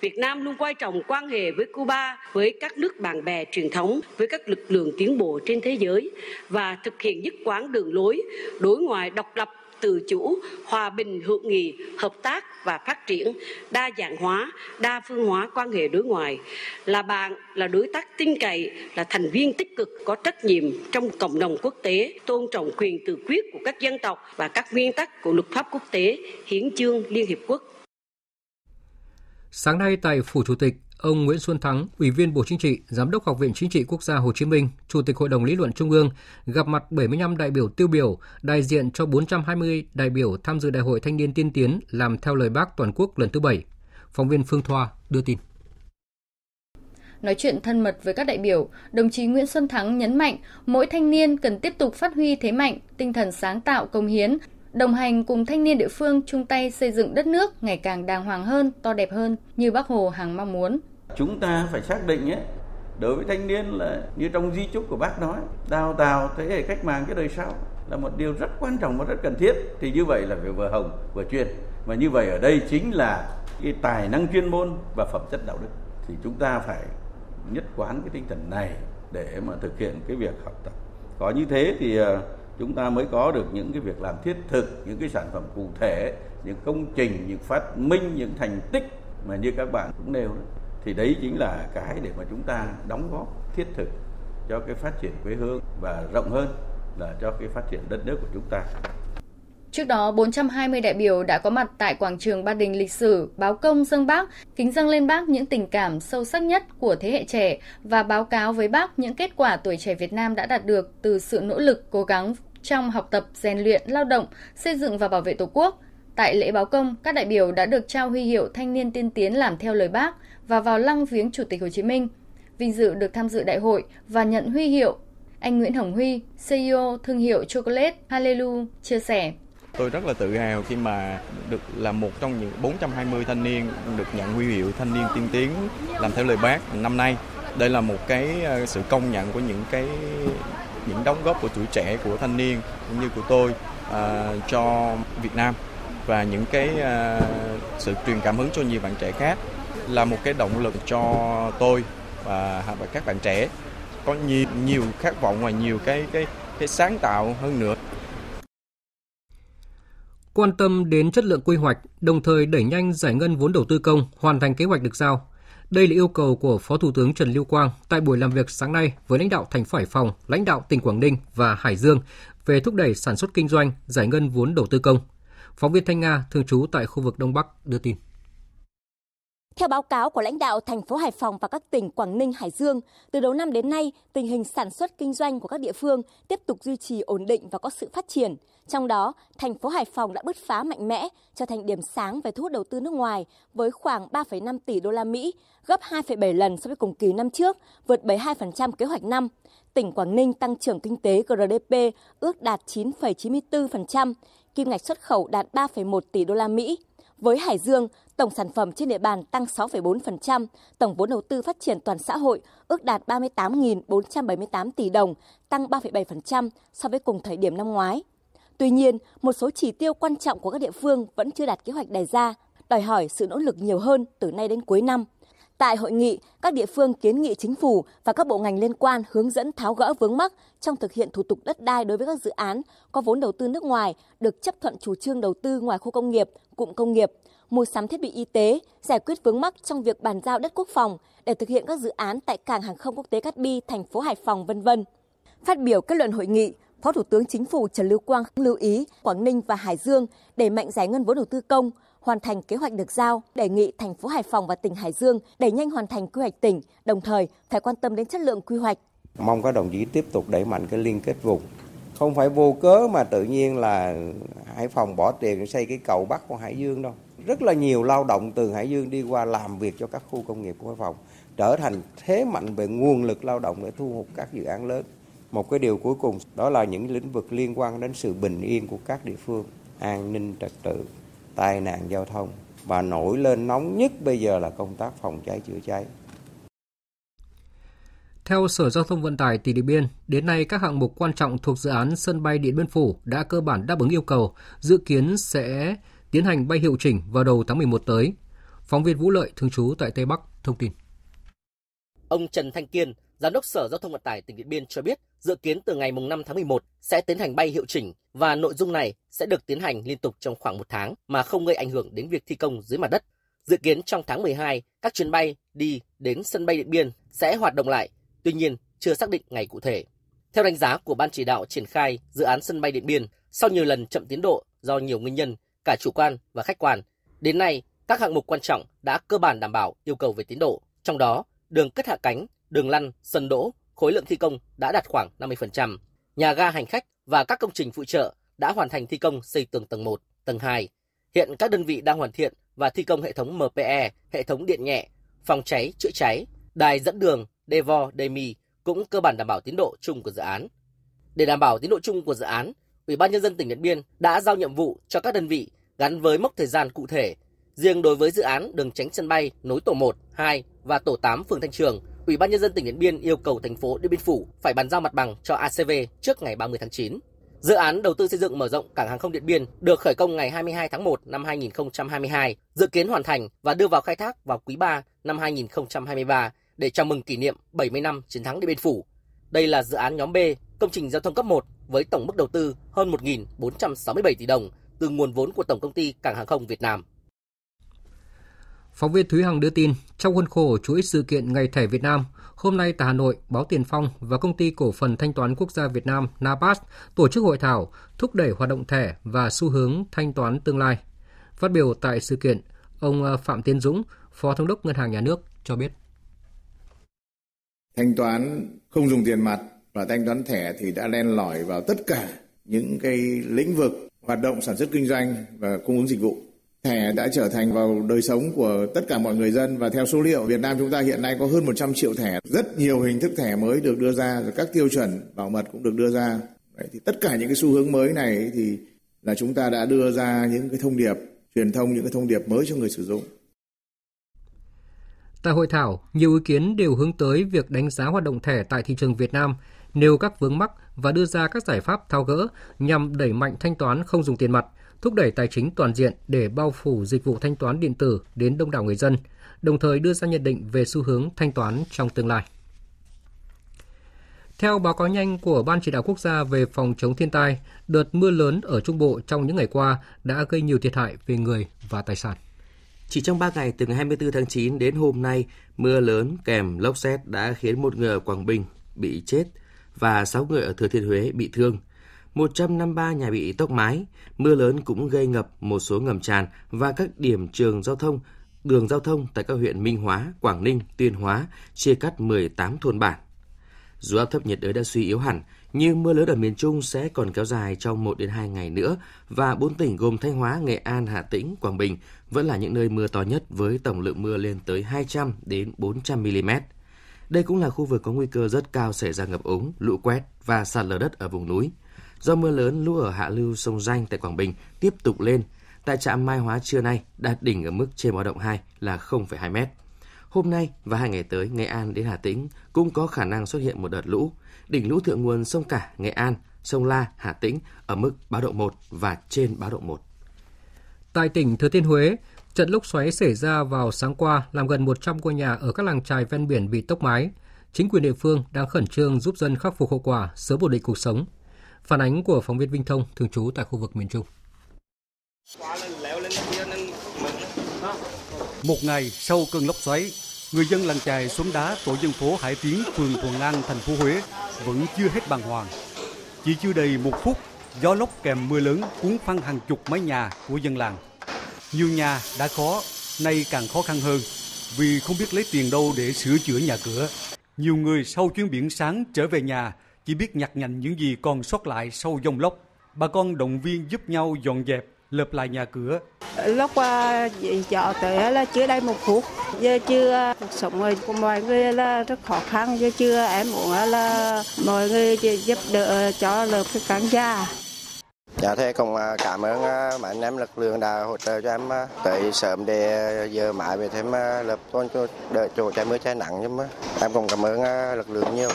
Việt Nam luôn coi trọng quan hệ với Cuba, với các nước bạn bè truyền thống, với các lực lượng tiến bộ trên thế giới và thực hiện nhất quán đường lối đối ngoại độc lập, tự chủ, hòa bình, hữu nghị, hợp tác và phát triển, đa dạng hóa, đa phương hóa quan hệ đối ngoại, là bạn, là đối tác tin cậy, là thành viên tích cực có trách nhiệm trong cộng đồng quốc tế, tôn trọng quyền tự quyết của các dân tộc và các nguyên tắc của luật pháp quốc tế, hiến chương Liên Hiệp Quốc. Sáng nay tại Phủ Chủ tịch, ông Nguyễn Xuân Thắng, Ủy viên Bộ Chính trị, Giám đốc Học viện Chính trị Quốc gia Hồ Chí Minh, Chủ tịch Hội đồng Lý luận Trung ương, gặp mặt bảy mươi lăm đại biểu tiêu biểu, đại diện cho bốn trăm hai mươi đại biểu tham dự Đại hội Thanh niên tiên tiến làm theo lời Bác toàn quốc lần thứ bảy. Phóng viên Phương Thoa đưa tin. Nói chuyện thân mật với các đại biểu, đồng chí Nguyễn Xuân Thắng nhấn mạnh mỗi thanh niên cần tiếp tục phát huy thế mạnh, tinh thần sáng tạo cống hiến, đồng hành cùng thanh niên địa phương chung tay xây dựng đất nước ngày càng đàng hoàng hơn, to đẹp hơn như Bác Hồ hằng mong muốn. Chúng ta phải xác định ấy, đối với thanh niên là như trong di chúc của Bác nói, đào tạo thế hệ cách mạng cái đời sau là một điều rất quan trọng và rất cần thiết. Thì như vậy là về vừa hồng, vừa chuyên. Và như vậy ở đây chính là cái tài năng chuyên môn và phẩm chất đạo đức. Thì chúng ta phải nhất quán cái tinh thần này để mà thực hiện cái việc học tập. Có như thế thì chúng ta mới có được những cái việc làm thiết thực, những cái sản phẩm cụ thể, những công trình, những phát minh, những thành tích mà như các bạn cũng nêu đó. Thì đấy chính là cái để mà chúng ta đóng góp thiết thực cho cái phát triển quê hương và rộng hơn là cho cái phát triển đất nước của chúng ta. Trước đó, bốn trăm hai mươi đại biểu đã có mặt tại quảng trường Ba Đình lịch sử, báo công dâng Bác, kính dâng lên Bác những tình cảm sâu sắc nhất của thế hệ trẻ và báo cáo với Bác những kết quả tuổi trẻ Việt Nam đã đạt được từ sự nỗ lực, cố gắng trong học tập, rèn luyện, lao động, xây dựng và bảo vệ Tổ quốc. Tại lễ báo công, các đại biểu đã được trao huy hiệu thanh niên tiên tiến làm theo lời Bác và vào lăng viếng Chủ tịch Hồ Chí Minh. Vinh dự được tham dự đại hội và nhận huy hiệu, anh Nguyễn Hồng Huy, xê i ô thương hiệu Chocolate Hallelu chia sẻ: Tôi rất là tự hào khi mà được làm một trong những bốn trăm hai mươi thanh niên được nhận huy hiệu thanh niên tiên tiến làm theo lời Bác năm nay. Đây là một cái sự công nhận của những cái những đóng góp của tuổi trẻ, của thanh niên cũng như của tôi à, cho Việt Nam và những cái à, sự truyền cảm hứng cho nhiều bạn trẻ khác, là một cái động lực cho tôi và, và các bạn trẻ có nhiều nhiều khát vọng và nhiều cái cái cái sáng tạo hơn nữa. Quan tâm đến chất lượng quy hoạch, đồng thời đẩy nhanh giải ngân vốn đầu tư công, hoàn thành kế hoạch được giao. Đây là yêu cầu của Phó Thủ tướng Trần Lưu Quang tại buổi làm việc sáng nay với lãnh đạo thành phố Hải Phòng, lãnh đạo tỉnh Quảng Ninh và Hải Dương về thúc đẩy sản xuất kinh doanh, giải ngân vốn đầu tư công. Phóng viên Thanh Nga thường trú tại khu vực Đông Bắc đưa tin. Theo báo cáo của lãnh đạo thành phố Hải Phòng và các tỉnh Quảng Ninh, Hải Dương, từ đầu năm đến nay, tình hình sản xuất kinh doanh của các địa phương tiếp tục duy trì ổn định và có sự phát triển. Trong đó, thành phố Hải Phòng đã bứt phá mạnh mẽ, trở thành điểm sáng về thu hút đầu tư nước ngoài với khoảng ba phẩy năm tỷ đô la Mỹ, gấp hai phẩy bảy lần so với cùng kỳ năm trước, vượt bảy mươi hai phần trăm kế hoạch năm. Tỉnh Quảng Ninh tăng trưởng kinh tế giê đê pê ước đạt chín phẩy chín mươi tư phần trăm, kim ngạch xuất khẩu đạt ba phẩy một tỷ đô la Mỹ. Với Hải Dương, tổng sản phẩm trên địa bàn tăng sáu phẩy bốn phần trăm, tổng vốn đầu tư phát triển toàn xã hội ước đạt ba mươi tám nghìn bốn trăm bảy mươi tám tỷ đồng, tăng ba phẩy bảy phần trăm so với cùng thời điểm năm ngoái. Tuy nhiên, một số chỉ tiêu quan trọng của các địa phương vẫn chưa đạt kế hoạch đề ra, đòi hỏi sự nỗ lực nhiều hơn từ nay đến cuối năm. Tại hội nghị, các địa phương kiến nghị chính phủ và các bộ ngành liên quan hướng dẫn tháo gỡ vướng mắc trong thực hiện thủ tục đất đai đối với các dự án có vốn đầu tư nước ngoài được chấp thuận chủ trương đầu tư ngoài khu công nghiệp, cụm công nghiệp, mua sắm thiết bị y tế, giải quyết vướng mắc trong việc bàn giao đất quốc phòng để thực hiện các dự án tại cảng hàng không quốc tế Cát Bi, thành phố Hải Phòng, vân vân. Phát biểu kết luận hội nghị, Phó Thủ tướng Chính phủ Trần Lưu Quang lưu ý Quảng Ninh và Hải Dương đẩy mạnh giải ngân vốn đầu tư công, hoàn thành kế hoạch được giao, đề nghị thành phố Hải Phòng và tỉnh Hải Dương đẩy nhanh hoàn thành quy hoạch tỉnh, đồng thời phải quan tâm đến chất lượng quy hoạch. Mong các đồng chí tiếp tục đẩy mạnh cái liên kết vùng. Không phải vô cớ mà tự nhiên là Hải Phòng bỏ tiền để xây cái cầu Bắc của Hải Dương đâu. rất là nhiều lao động từ Hải Dương đi qua làm việc cho các khu công nghiệp của Hải Phòng, trở thành thế mạnh về nguồn lực lao động để thu hút các dự án lớn. Một cái điều cuối cùng đó là những lĩnh vực liên quan đến sự bình yên của các địa phương, an ninh trật tự, tai nạn giao thông và nổi lên nóng nhất bây giờ là công tác phòng cháy chữa cháy. Theo Sở Giao thông Vận tải tỉnh Điện Biên, đến nay các hạng mục quan trọng thuộc dự án sân bay Điện Biên Phủ đã cơ bản đáp ứng yêu cầu, dự kiến sẽ tiến hành bay hiệu chỉnh vào đầu tháng mười một tới. Phóng viên Vũ Lợi thường trú tại Tây Bắc thông tin. Ông Trần Thanh Kiên, Giám đốc Sở Giao thông Vận tải tỉnh Điện Biên cho biết, dự kiến từ ngày năm tháng mười một sẽ tiến hành bay hiệu chỉnh và nội dung này sẽ được tiến hành liên tục trong khoảng một tháng mà không gây ảnh hưởng đến việc thi công dưới mặt đất. Dự kiến trong tháng mười hai, các chuyến bay đi đến sân bay Điện Biên sẽ hoạt động lại, tuy nhiên chưa xác định ngày cụ thể. Theo đánh giá của Ban chỉ đạo triển khai dự án sân bay Điện Biên, sau nhiều lần chậm tiến độ do nhiều nguyên nhân, cả chủ quan và khách quan, đến nay các hạng mục quan trọng đã cơ bản đảm bảo yêu cầu về tiến độ, trong đó đường cất hạ cánh, đường lăn, sân đỗ, khối lượng thi công đã đạt khoảng năm mươi phần trăm. Nhà ga hành khách và các công trình phụ trợ đã hoàn thành thi công xây tường tầng một, tầng hai. Hiện các đơn vị đang hoàn thiện và thi công hệ thống em pê e, hệ thống điện nhẹ, phòng cháy, chữa cháy, đài dẫn đường, Devo, Demi cũng cơ bản đảm bảo tiến độ chung của dự án. Để đảm bảo tiến độ chung của dự án, Ủy ban Nhân dân tỉnh Điện Biên đã giao nhiệm vụ cho các đơn vị gắn với mốc thời gian cụ thể. Riêng đối với dự án đường tránh sân bay nối tổ một, hai và tổ tám phường Thanh Trường, Ủy ban Nhân dân tỉnh Điện Biên yêu cầu thành phố Điện Biên Phủ phải bàn giao mặt bằng cho a xê vê trước ngày ba mươi tháng chín. Dự án đầu tư xây dựng mở rộng cảng hàng không Điện Biên được khởi công ngày hai mươi hai tháng một năm hai nghìn không trăm hai mươi hai, dự kiến hoàn thành và đưa vào khai thác vào quý ba năm hai nghìn không trăm hai mươi ba để chào mừng kỷ niệm bảy mươi năm chiến thắng Điện Biên Phủ. Đây là dự án nhóm B, công trình giao thông cấp một với tổng mức đầu tư hơn một nghìn bốn trăm sáu mươi bảy tỷ đồng từ nguồn vốn của Tổng công ty Cảng hàng không Việt Nam. Phóng viên Thúy Hằng đưa tin, trong khuôn khổ chuỗi sự kiện Ngày thẻ Việt Nam, hôm nay tại Hà Nội, Báo Tiền Phong và Công ty Cổ phần Thanh toán Quốc gia Việt Nam NAPAS tổ chức hội thảo thúc đẩy hoạt động thẻ và xu hướng thanh toán tương lai. Phát biểu tại sự kiện, ông Phạm Tiến Dũng, Phó Thống đốc Ngân hàng Nhà nước cho biết. Thanh toán không dùng tiền mặt và thanh toán thẻ thì đã len lỏi vào tất cả những cái lĩnh vực hoạt động sản xuất kinh doanh và cung ứng dịch vụ. Thẻ đã trở thành vào đời sống của tất cả mọi người dân và theo số liệu Việt Nam chúng ta hiện nay có hơn một trăm triệu thẻ, rất nhiều hình thức thẻ mới được đưa ra, rồi các tiêu chuẩn bảo mật cũng được đưa ra. Vậy thì tất cả những cái xu hướng mới này thì là chúng ta đã đưa ra những cái thông điệp truyền thông, những cái thông điệp mới cho người sử dụng. Tại hội thảo, nhiều ý kiến đều hướng tới việc đánh giá hoạt động thẻ tại thị trường Việt Nam, nêu các vướng mắc và đưa ra các giải pháp tháo gỡ nhằm đẩy mạnh thanh toán không dùng tiền mặt, thúc đẩy tài chính toàn diện để bao phủ dịch vụ thanh toán điện tử đến đông đảo người dân, đồng thời đưa ra nhận định về xu hướng thanh toán trong tương lai. Theo báo cáo nhanh của Ban Chỉ đạo Quốc gia về phòng chống thiên tai, đợt mưa lớn ở Trung Bộ trong những ngày qua đã gây nhiều thiệt hại về người và tài sản. Chỉ trong ba ngày từ ngày hai mươi tư tháng chín đến hôm nay, mưa lớn kèm lốc sét đã khiến một người ở Quảng Bình bị chết và sáu người ở Thừa Thiên Huế bị thương. một trăm năm mươi ba nhà bị tốc mái, mưa lớn cũng gây ngập một số ngầm tràn và các điểm trường giao thông, đường giao thông tại các huyện Minh Hóa, Quảng Ninh, Tuyên Hóa, chia cắt mười tám thôn bản. Dù áp thấp nhiệt đới đã suy yếu hẳn, nhưng mưa lớn ở miền Trung sẽ còn kéo dài trong một đến hai ngày nữa và bốn tỉnh gồm Thanh Hóa, Nghệ An, Hà Tĩnh, Quảng Bình vẫn là những nơi mưa to nhất với tổng lượng mưa lên tới hai trăm đến bốn trăm mi-li-mét. Đây cũng là khu vực có nguy cơ rất cao xảy ra ngập úng, lũ quét và sạt lở đất ở vùng núi. Do mưa lớn, lũ ở hạ lưu sông Ranh tại Quảng Bình tiếp tục lên. Tại trạm Mai Hóa trưa nay đạt đỉnh ở mức trên báo động hai là không phẩy hai mét. Hôm nay và hai ngày tới, Nghệ An đến Hà Tĩnh cũng có khả năng xuất hiện một đợt lũ. Đỉnh lũ thượng nguồn sông Cả, Nghệ An, sông La, Hà Tĩnh ở mức báo động một và trên báo động một. Tại tỉnh Thừa Thiên Huế, trận lốc xoáy xảy ra vào sáng qua làm gần một trăm ngôi nhà ở các làng chài ven biển bị tốc mái. Chính quyền địa phương đang khẩn trương giúp dân khắc phục hậu quả, sớm ổn định cuộc sống. Phản ánh của phóng viên Vinh Thông thường trú tại khu vực miền Trung. Một ngày sau cơn lốc xoáy, người dân làng chài Xóm Đá, tổ dân phố Hải Tiến, phường Thuận An, thành phố Huế vẫn chưa hết bàng hoàng. Chỉ chưa đầy một phút, gió lốc kèm mưa lớn cuốn phăng hàng chục mái nhà của dân làng. Nhiều nhà đã khó, nay càng khó khăn hơn vì không biết lấy tiền đâu để sửa chữa nhà cửa. Nhiều người sau chuyến biển sáng trở về nhà chỉ biết nhặt nhạnh những gì còn sót lại sau dông lốc. Bà con động viên giúp nhau dọn dẹp, lợp lại nhà cửa. Lúc dọn tới là chưa đây một phút, giờ chưa cuộc sống của mọi người là rất khó khăn, giờ chưa em muốn là mọi người giúp đỡ cho lợp cái căn nhà. Dạ thế cũng cảm ơn mấy anh em lực lượng đã hỗ trợ cho em tới sớm để giờ mãi về thêm lập tôn cho đợi chỗ trái mưa trái nắng nhưng em cũng cảm ơn lực lượng nhiều.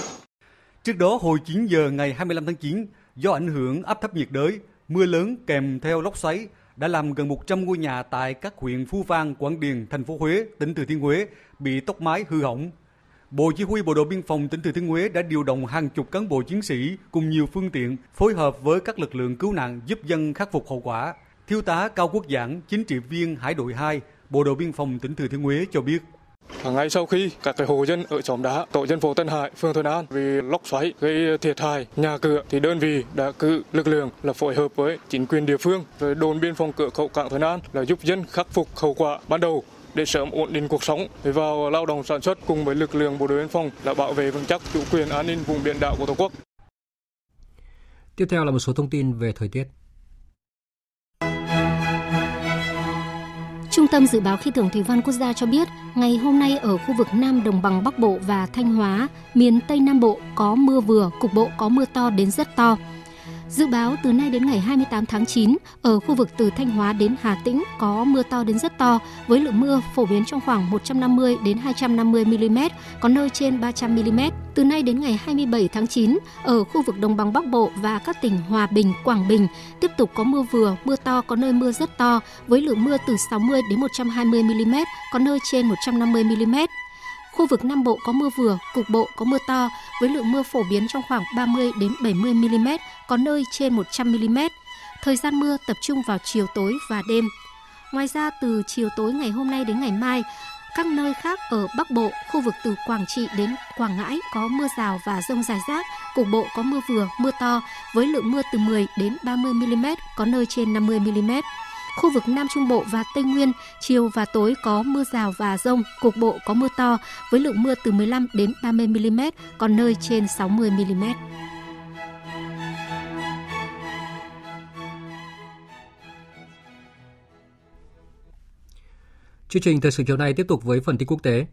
Trước đó hồi chín giờ ngày hai mươi lăm tháng chín, do ảnh hưởng áp thấp nhiệt đới, mưa lớn kèm theo lốc xoáy đã làm gần một trăm ngôi nhà tại các huyện Phú Vang, Quảng Điền, thành phố Huế, tỉnh Thừa Thiên Huế bị tốc mái hư hỏng. Bộ Chỉ huy Bộ đội Biên phòng tỉnh Thừa Thiên Huế đã điều động hàng chục cán bộ chiến sĩ cùng nhiều phương tiện phối hợp với các lực lượng cứu nạn giúp dân khắc phục hậu quả. Thiếu tá Cao Quốc Giảng, chính trị viên Hải đội hai, Bộ đội Biên phòng tỉnh Thừa Thiên Huế cho biết. Ngay sau khi các hộ dân ở xóm Đá, tổ dân phố Tân Hải, phường Thuận An vì lốc xoáy gây thiệt hại nhà cửa thì đơn vị đã cử lực lượng là phối hợp với chính quyền địa phương rồi đồn biên phòng cửa khẩu cảng Thuận An là giúp dân khắc phục hậu quả ban đầu để sớm ổn định cuộc sống, để vào lao động sản xuất cùng với lực lượng bộ đội biên phòng là bảo vệ vững chắc chủ quyền an ninh vùng biển đảo của Tổ quốc. Tiếp theo là một số thông tin về thời tiết. Trung tâm Dự báo Khí tượng Thủy văn Quốc gia cho biết, ngày hôm nay ở khu vực Nam Đồng bằng Bắc Bộ và Thanh Hóa, miền Tây Nam Bộ có mưa vừa, cục bộ có mưa to đến rất to. Dự báo từ nay đến ngày hai mươi tám tháng chín, ở khu vực từ Thanh Hóa đến Hà Tĩnh có mưa to đến rất to, với lượng mưa phổ biến trong khoảng một trăm năm mươi đến hai trăm năm mươi mi li mét, có nơi trên ba trăm mi li mét. Từ nay đến ngày hai mươi bảy tháng chín, ở khu vực Đồng bằng Bắc Bộ và các tỉnh Hòa Bình, Quảng Bình tiếp tục có mưa vừa, mưa to, có nơi mưa rất to, với lượng mưa từ sáu mươi đến một trăm hai mươi mi li mét, có nơi trên một trăm năm mươi mi li mét. Khu vực Nam Bộ có mưa vừa, cục bộ có mưa to, với lượng mưa phổ biến trong khoảng ba mươi đến bảy mươi mi li mét, có nơi trên một trăm mi li mét. Thời gian mưa tập trung vào chiều tối và đêm. Ngoài ra, từ chiều tối ngày hôm nay đến ngày mai, các nơi khác ở Bắc Bộ, khu vực từ Quảng Trị đến Quảng Ngãi có mưa rào và dông rải rác, cục bộ có mưa vừa, mưa to, với lượng mưa từ mười đến ba mươi mi li mét, có nơi trên năm mươi mi li mét. Khu vực Nam Trung Bộ và Tây Nguyên, chiều và tối có mưa rào và dông, cục bộ có mưa to, với lượng mưa từ mười lăm đến ba mươi mi li mét, có nơi trên sáu mươi mi li mét. Chương trình thời sự chiều nay tiếp tục với phần tin quốc tế.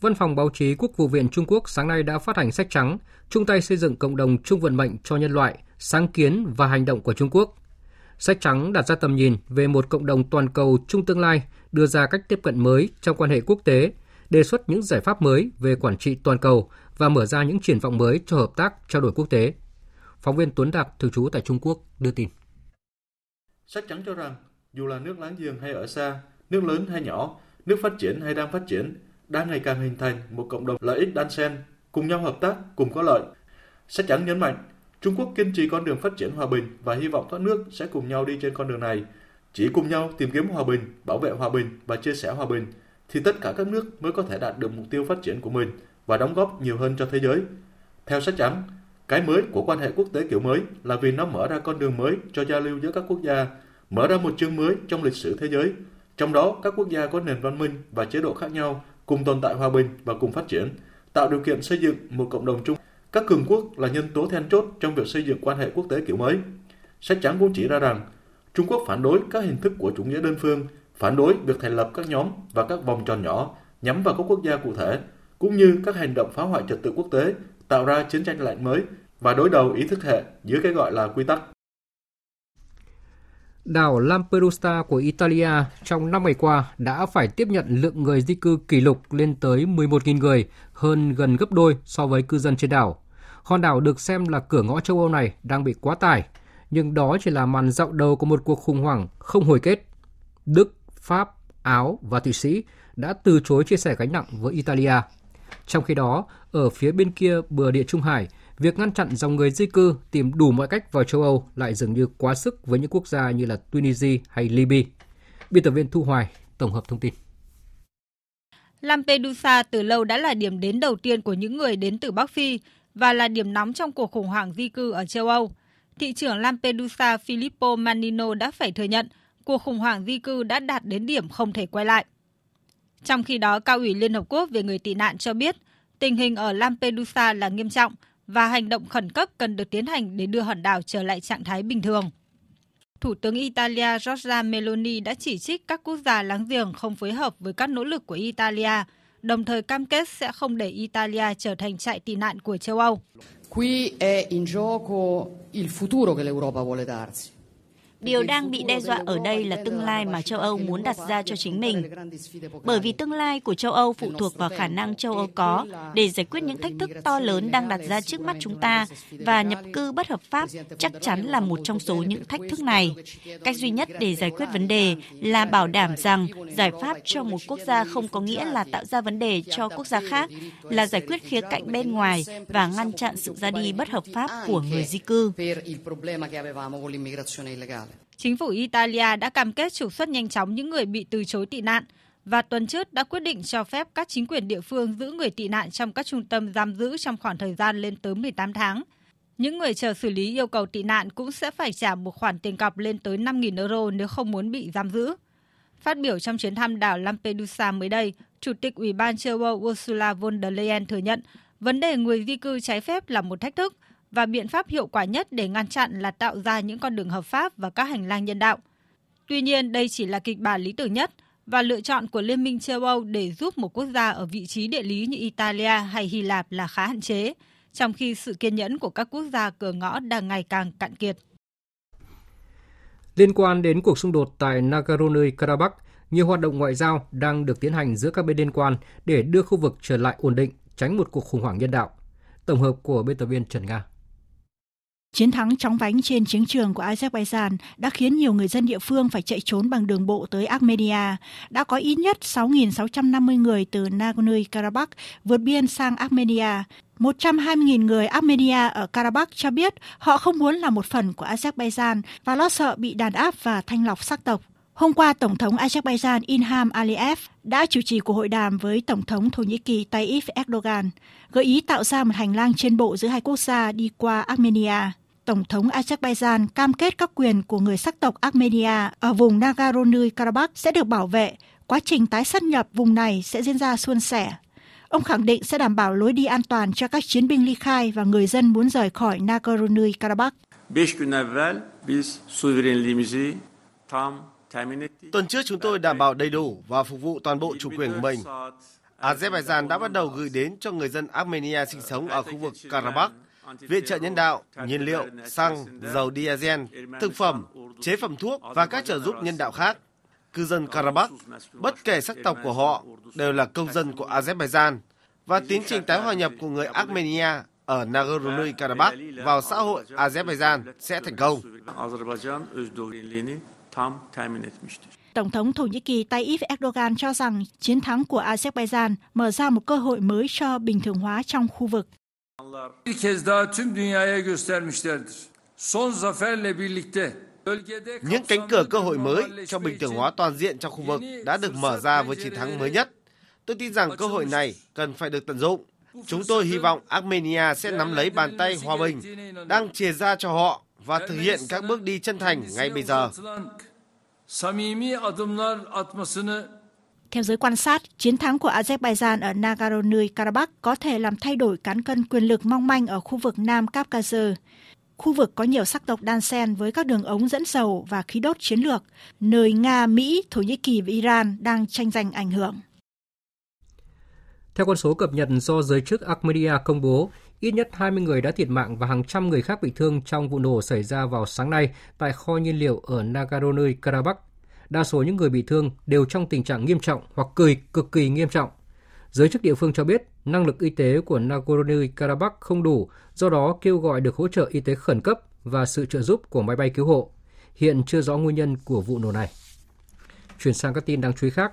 Văn phòng báo chí Quốc vụ viện Trung Quốc sáng nay đã phát hành sách trắng, chung tay xây dựng cộng đồng chung vận mệnh cho nhân loại, sáng kiến và hành động của Trung Quốc. Sách trắng đặt ra tầm nhìn về một cộng đồng toàn cầu chung tương lai, đưa ra cách tiếp cận mới trong quan hệ quốc tế, đề xuất những giải pháp mới về quản trị toàn cầu và mở ra những triển vọng mới cho hợp tác trao đổi quốc tế. Phóng viên Tuấn Đạt, thường trú tại Trung Quốc, đưa tin. Sách trắng cho rằng, dù là nước láng giềng hay ở xa, nước lớn hay nhỏ, nước phát triển hay đang phát triển, đang ngày càng hình thành một cộng đồng lợi ích đan xen, cùng nhau hợp tác, cùng có lợi. Sách trắng nhấn mạnh, Trung Quốc kiên trì con đường phát triển hòa bình và hy vọng các nước sẽ cùng nhau đi trên con đường này. Chỉ cùng nhau tìm kiếm hòa bình, bảo vệ hòa bình và chia sẻ hòa bình, thì tất cả các nước mới có thể đạt được mục tiêu phát triển của mình và đóng góp nhiều hơn cho thế giới. Theo sách trắng, cái mới của quan hệ quốc tế kiểu mới là vì nó mở ra con đường mới cho giao lưu giữa các quốc gia, mở ra một chương mới trong lịch sử thế giới. Trong đó, các quốc gia có nền văn minh và chế độ khác nhau cùng tồn tại hòa bình và cùng phát triển, tạo điều kiện xây dựng một cộng đồng chung. Các cường quốc là nhân tố then chốt trong việc xây dựng quan hệ quốc tế kiểu mới. Sách trắng cũng chỉ ra rằng, Trung Quốc phản đối các hình thức của chủ nghĩa đơn phương, phản đối việc thành lập các nhóm và các vòng tròn nhỏ nhắm vào các quốc gia cụ thể, cũng như các hành động phá hoại trật tự quốc tế, tạo ra chiến tranh lạnh mới và đối đầu ý thức hệ dưới cái gọi là quy tắc. Đảo Lampedusa của Italia trong năm ngày qua đã phải tiếp nhận lượng người di cư kỷ lục lên tới mười một nghìn người, hơn gần gấp đôi so với cư dân trên đảo. Hòn đảo được xem là cửa ngõ châu Âu này đang bị quá tải, nhưng đó chỉ là màn dạo đầu của một cuộc khủng hoảng không hồi kết. Đức, Pháp, Áo và Thụy Sĩ đã từ chối chia sẻ gánh nặng với Italia. Trong khi đó, ở phía bên kia bờ Địa Trung Hải, việc ngăn chặn dòng người di cư tìm đủ mọi cách vào châu Âu lại dường như quá sức với những quốc gia như là Tunisia hay Libya. Biên tập viên Thu Hoài tổng hợp thông tin. Lampedusa từ lâu đã là điểm đến đầu tiên của những người đến từ Bắc Phi và là điểm nóng trong cuộc khủng hoảng di cư ở châu Âu. Thị trưởng Lampedusa Filippo Manino đã phải thừa nhận cuộc khủng hoảng di cư đã đạt đến điểm không thể quay lại. Trong khi đó, Cao ủy Liên Hợp Quốc về người tị nạn cho biết tình hình ở Lampedusa là nghiêm trọng và hành động khẩn cấp cần được tiến hành để đưa hòn đảo trở lại trạng thái bình thường. Thủ tướng Italia Giorgia Meloni đã chỉ trích các quốc gia láng giềng không phối hợp với các nỗ lực của Italia, đồng thời cam kết sẽ không để Italia trở thành trại tị nạn của châu Âu. Điều đang bị đe dọa ở đây là tương lai mà châu Âu muốn đặt ra cho chính mình. Bởi vì tương lai của châu Âu phụ thuộc vào khả năng châu Âu có để giải quyết những thách thức to lớn đang đặt ra trước mắt chúng ta, và nhập cư bất hợp pháp chắc chắn là một trong số những thách thức này. Cách duy nhất để giải quyết vấn đề là bảo đảm rằng giải pháp cho một quốc gia không có nghĩa là tạo ra vấn đề cho quốc gia khác, là giải quyết khía cạnh bên ngoài và ngăn chặn sự ra đi bất hợp pháp của người di cư. Chính phủ Italia đã cam kết trục xuất nhanh chóng những người bị từ chối tị nạn và tuần trước đã quyết định cho phép các chính quyền địa phương giữ người tị nạn trong các trung tâm giam giữ trong khoảng thời gian lên tới mười tám tháng. Những người chờ xử lý yêu cầu tị nạn cũng sẽ phải trả một khoản tiền cọc lên tới năm nghìn euro nếu không muốn bị giam giữ. Phát biểu trong chuyến thăm đảo Lampedusa mới đây, Chủ tịch Ủy ban châu Âu Ursula von der Leyen thừa nhận vấn đề người di cư trái phép là một thách thức, và biện pháp hiệu quả nhất để ngăn chặn là tạo ra những con đường hợp pháp và các hành lang nhân đạo. Tuy nhiên, đây chỉ là kịch bản lý tưởng nhất và lựa chọn của Liên minh châu Âu để giúp một quốc gia ở vị trí địa lý như Italia hay Hy Lạp là khá hạn chế, trong khi sự kiên nhẫn của các quốc gia cửa ngõ đang ngày càng cạn kiệt. Liên quan đến cuộc xung đột tại Nagorno-Karabakh, nhiều hoạt động ngoại giao đang được tiến hành giữa các bên liên quan để đưa khu vực trở lại ổn định, tránh một cuộc khủng hoảng nhân đạo. Tổng hợp của biên tập viên Trần Nga. Chiến thắng chóng vánh trên chiến trường của Azerbaijan đã khiến nhiều người dân địa phương phải chạy trốn bằng đường bộ tới Armenia. Đã có ít nhất sáu nghìn sáu trăm năm mươi người từ Nagorno-Karabakh vượt biên sang Armenia. một trăm hai mươi nghìn người Armenia ở Karabakh cho biết họ không muốn là một phần của Azerbaijan và lo sợ bị đàn áp và thanh lọc sắc tộc. Hôm qua, Tổng thống Azerbaijan Ilham Aliyev đã chủ trì cuộc hội đàm với Tổng thống Thổ Nhĩ Kỳ Tayyip Erdogan, gợi ý tạo ra một hành lang trên bộ giữa hai quốc gia đi qua Armenia. Tổng thống Azerbaijan cam kết các quyền của người sắc tộc Armenia ở vùng Nagorno-Karabakh sẽ được bảo vệ, quá trình tái sát nhập vùng này sẽ diễn ra suôn sẻ. Ông khẳng định sẽ đảm bảo lối đi an toàn cho các chiến binh ly khai và người dân muốn rời khỏi Nagorno-Karabakh. Tuần trước chúng tôi đảm bảo đầy đủ và phục vụ toàn bộ chủ quyền của mình. Azerbaijan đã bắt đầu gửi đến cho người dân Armenia sinh sống ở khu vực Karabakh viện trợ nhân đạo, nhiên liệu, xăng, dầu diesel, thực phẩm, chế phẩm thuốc và các trợ giúp nhân đạo khác. Cư dân Karabakh, bất kể sắc tộc của họ, đều là công dân của Azerbaijan và tiến trình tái hòa nhập của người Armenia ở Nagorno-Karabakh vào xã hội Azerbaijan sẽ thành công. Tổng thống Thổ Nhĩ Kỳ Tayyip Erdogan cho rằng chiến thắng của Azerbaijan mở ra một cơ hội mới cho bình thường hóa trong khu vực. Những cánh cửa cơ hội mới cho bình thường hóa toàn diện trong khu vực đã được mở ra với chiến thắng mới nhất. Tôi tin rằng cơ hội này cần phải được tận dụng. Chúng tôi hy vọng Armenia sẽ nắm lấy bàn tay hòa bình đang chìa ra cho họ và thực hiện các bước đi chân thành ngay bây giờ. Theo giới quan sát, chiến thắng của Azerbaijan ở Nagorno-Karabakh có thể làm thay đổi cán cân quyền lực mong manh ở khu vực Nam Caucasus. Khu vực có nhiều sắc tộc đan xen với các đường ống dẫn dầu và khí đốt chiến lược, nơi Nga, Mỹ, Thổ Nhĩ Kỳ và Iran đang tranh giành ảnh hưởng. Theo con số cập nhật do giới chức Armenia công bố, ít nhất hai mươi người đã thiệt mạng và hàng trăm người khác bị thương trong vụ nổ xảy ra vào sáng nay tại kho nhiên liệu ở Nagorno-Karabakh. Đa số những người bị thương đều trong tình trạng nghiêm trọng hoặc cười cực kỳ nghiêm trọng. Giới chức địa phương cho biết năng lực y tế của Nagorno-Karabakh không đủ, do đó kêu gọi được hỗ trợ y tế khẩn cấp và sự trợ giúp của máy bay cứu hộ. Hiện chưa rõ nguyên nhân của vụ nổ này. Chuyển sang các tin đáng chú ý khác.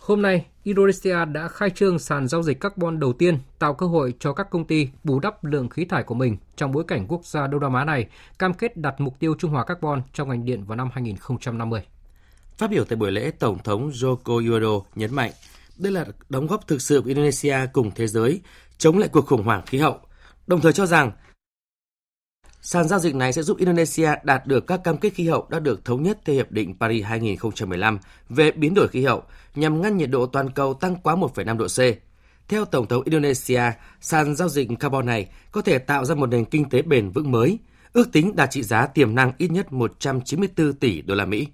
Hôm nay, Indonesia đã khai trương sàn giao dịch carbon đầu tiên, tạo cơ hội cho các công ty bù đắp lượng khí thải của mình trong bối cảnh quốc gia Đông Nam Á này cam kết đặt mục tiêu trung hòa carbon trong ngành điện vào năm hai nghìn không trăm năm mươi. Phát biểu tại buổi lễ, Tổng thống Joko Widodo nhấn mạnh, đây là đóng góp thực sự của Indonesia cùng thế giới chống lại cuộc khủng hoảng khí hậu, đồng thời cho rằng sàn giao dịch này sẽ giúp Indonesia đạt được các cam kết khí hậu đã được thống nhất theo Hiệp định Paris hai nghìn không trăm mười lăm về biến đổi khí hậu nhằm ngăn nhiệt độ toàn cầu tăng quá một phẩy năm độ C. Theo Tổng thống Indonesia, sàn giao dịch carbon này có thể tạo ra một nền kinh tế bền vững mới, ước tính đạt trị giá tiềm năng ít nhất một trăm chín mươi tư tỷ đô la Mỹ.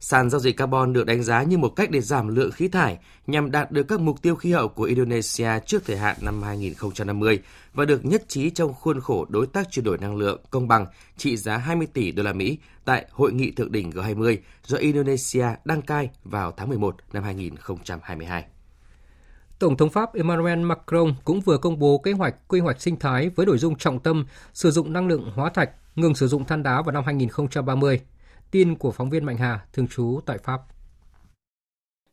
Sàn giao dịch carbon được đánh giá như một cách để giảm lượng khí thải nhằm đạt được các mục tiêu khí hậu của Indonesia trước thời hạn năm hai nghìn không trăm năm mươi và được nhất trí trong khuôn khổ đối tác chuyển đổi năng lượng công bằng trị giá hai mươi tỷ đô la Mỹ tại hội nghị thượng đỉnh G hai mươi do Indonesia đăng cai vào tháng mười một năm hai nghìn không trăm hai mươi hai. Tổng thống Pháp Emmanuel Macron cũng vừa công bố kế hoạch quy hoạch sinh thái với nội dung trọng tâm sử dụng năng lượng hóa thạch, ngừng sử dụng than đá vào năm hai nghìn không trăm ba mươi. Tin của phóng viên Mạnh Hà, thường trú tại Pháp.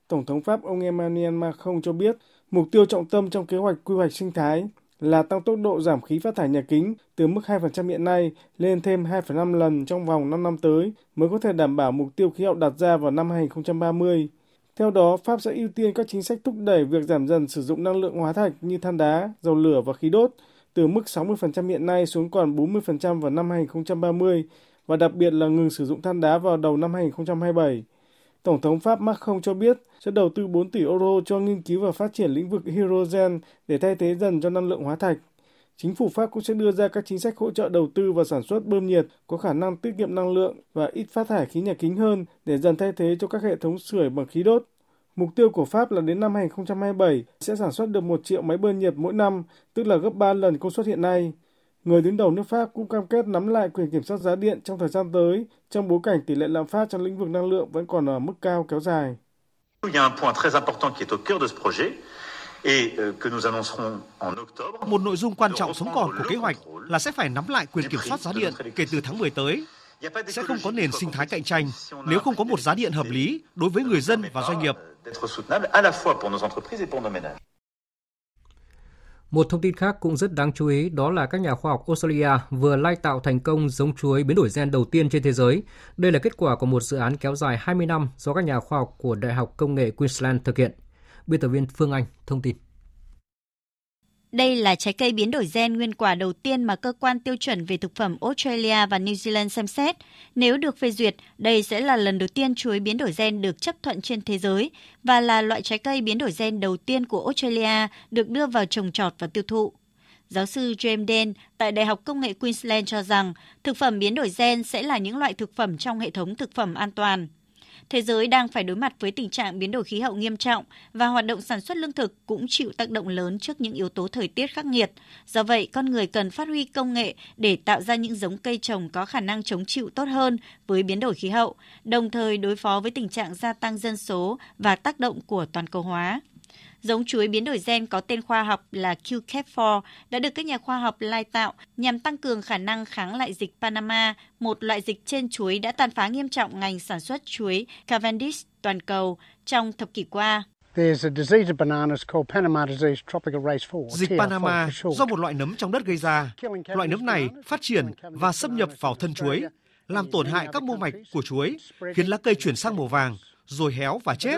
Tổng thống Pháp ông Emmanuel Macron cho biết mục tiêu trọng tâm trong kế hoạch quy hoạch sinh thái là tăng tốc độ giảm khí phát thải nhà kính từ mức hai phần trăm hiện nay lên thêm hai phẩy năm lần trong vòng năm năm tới mới có thể đảm bảo mục tiêu khí hậu đặt ra vào năm hai nghìn không trăm ba mươi. Theo đó, Pháp sẽ ưu tiên các chính sách thúc đẩy việc giảm dần sử dụng năng lượng hóa thạch như than đá, dầu lửa và khí đốt từ mức sáu mươi phần trăm hiện nay xuống còn bốn mươi phần trăm vào năm hai nghìn không trăm ba mươi, và đặc biệt là ngừng sử dụng than đá vào đầu năm hai nghìn không trăm hai mươi bảy. Tổng thống Pháp Macron cho biết sẽ đầu tư bốn tỷ euro cho nghiên cứu và phát triển lĩnh vực hydrogen để thay thế dần cho năng lượng hóa thạch. Chính phủ Pháp cũng sẽ đưa ra các chính sách hỗ trợ đầu tư và sản xuất bơm nhiệt có khả năng tiết kiệm năng lượng và ít phát thải khí nhà kính hơn để dần thay thế cho các hệ thống sưởi bằng khí đốt. Mục tiêu của Pháp là đến năm hai nghìn không trăm hai mươi bảy sẽ sản xuất được một triệu máy bơm nhiệt mỗi năm, tức là gấp ba lần công suất hiện nay. Người đứng đầu nước Pháp cũng cam kết nắm lại quyền kiểm soát giá điện trong thời gian tới, trong bối cảnh tỷ lệ lạm phát trong lĩnh vực năng lượng vẫn còn ở mức cao kéo dài. Một nội dung quan trọng sống còn của kế hoạch là sẽ phải nắm lại quyền kiểm soát giá điện kể từ tháng mười tới. Sẽ không có nền sinh thái cạnh tranh nếu không có một giá điện hợp lý đối với người dân và doanh nghiệp. Một thông tin khác cũng rất đáng chú ý đó là các nhà khoa học Australia vừa lai tạo thành công giống chuối biến đổi gen đầu tiên trên thế giới. Đây là kết quả của một dự án kéo dài hai mươi năm do các nhà khoa học của Đại học Công nghệ Queensland thực hiện. Biên tập viên Phương Anh thông tin. Đây là trái cây biến đổi gen nguyên quả đầu tiên mà cơ quan tiêu chuẩn về thực phẩm Australia và New Zealand xem xét. Nếu được phê duyệt, đây sẽ là lần đầu tiên chuối biến đổi gen được chấp thuận trên thế giới và là loại trái cây biến đổi gen đầu tiên của Australia được đưa vào trồng trọt và tiêu thụ. Giáo sư James Den tại Đại học Công nghệ Queensland cho rằng thực phẩm biến đổi gen sẽ là những loại thực phẩm trong hệ thống thực phẩm an toàn. Thế giới đang phải đối mặt với tình trạng biến đổi khí hậu nghiêm trọng và hoạt động sản xuất lương thực cũng chịu tác động lớn trước những yếu tố thời tiết khắc nghiệt. Do vậy, con người cần phát huy công nghệ để tạo ra những giống cây trồng có khả năng chống chịu tốt hơn với biến đổi khí hậu, đồng thời đối phó với tình trạng gia tăng dân số và tác động của toàn cầu hóa. Giống chuối biến đổi gen có tên khoa học là Q C A P bốn đã được các nhà khoa học lai tạo nhằm tăng cường khả năng kháng lại dịch Panama, một loại dịch trên chuối đã tàn phá nghiêm trọng ngành sản xuất chuối Cavendish toàn cầu trong thập kỷ qua. Dịch Panama do một loại nấm trong đất gây ra. Loại nấm này phát triển và xâm nhập vào thân chuối, làm tổn hại các mô mạch của chuối, khiến lá cây chuyển sang màu vàng, rồi héo và chết.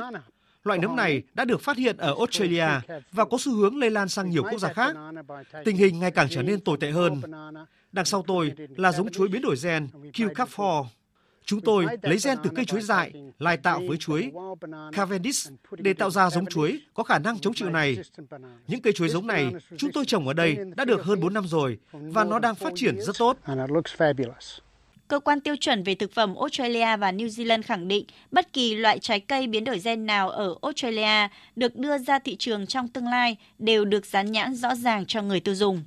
Loại nấm này đã được phát hiện ở Australia và có xu hướng lây lan sang nhiều quốc gia khác. Tình hình ngày càng trở nên tồi tệ hơn. Đằng sau tôi là giống chuối biến đổi gen Q C A P bốn. Chúng tôi lấy gen từ cây chuối dại, lai tạo với chuối Cavendish để tạo ra giống chuối có khả năng chống chịu này. Những cây chuối giống này chúng tôi trồng ở đây đã được hơn bốn năm rồi và nó đang phát triển rất tốt. Cơ quan tiêu chuẩn về thực phẩm Australia và New Zealand khẳng định bất kỳ loại trái cây biến đổi gen nào ở Australia được đưa ra thị trường trong tương lai đều được dán nhãn rõ ràng cho người tiêu dùng.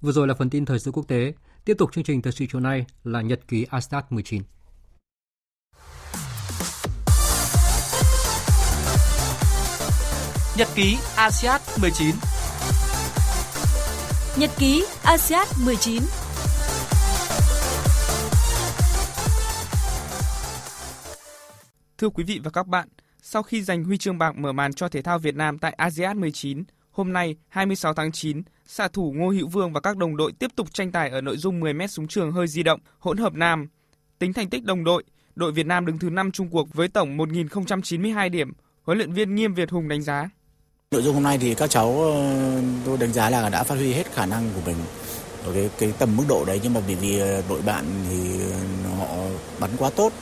Vừa rồi là phần tin thời sự quốc tế. Tiếp tục chương trình thời sự chiều nay là nhật ký a ét i a đê mười chín. Nhật ký a ét i a đê mười chín. Nhật ký a ét i a đê mười chín. Thưa quý vị và các bạn, sau khi giành huy chương bạc mở màn cho thể thao Việt Nam tại a si an mười chín, hôm nay hai mươi sáu tháng chín, xạ thủ Ngô Hữu Vương và các đồng đội tiếp tục tranh tài ở nội dung mười mét súng trường hơi di động, hỗn hợp nam. Tính thành tích đồng đội, đội Việt Nam đứng thứ năm chung cuộc với tổng một nghìn không trăm chín mươi hai điểm, huấn luyện viên Nghiêm Việt Hùng đánh giá. Nội dung hôm nay thì các cháu tôi đánh giá là đã phát huy hết khả năng của mình ở cái, cái tầm mức độ đấy, nhưng mà vì, vì đội bạn thì họ bắn quá tốt.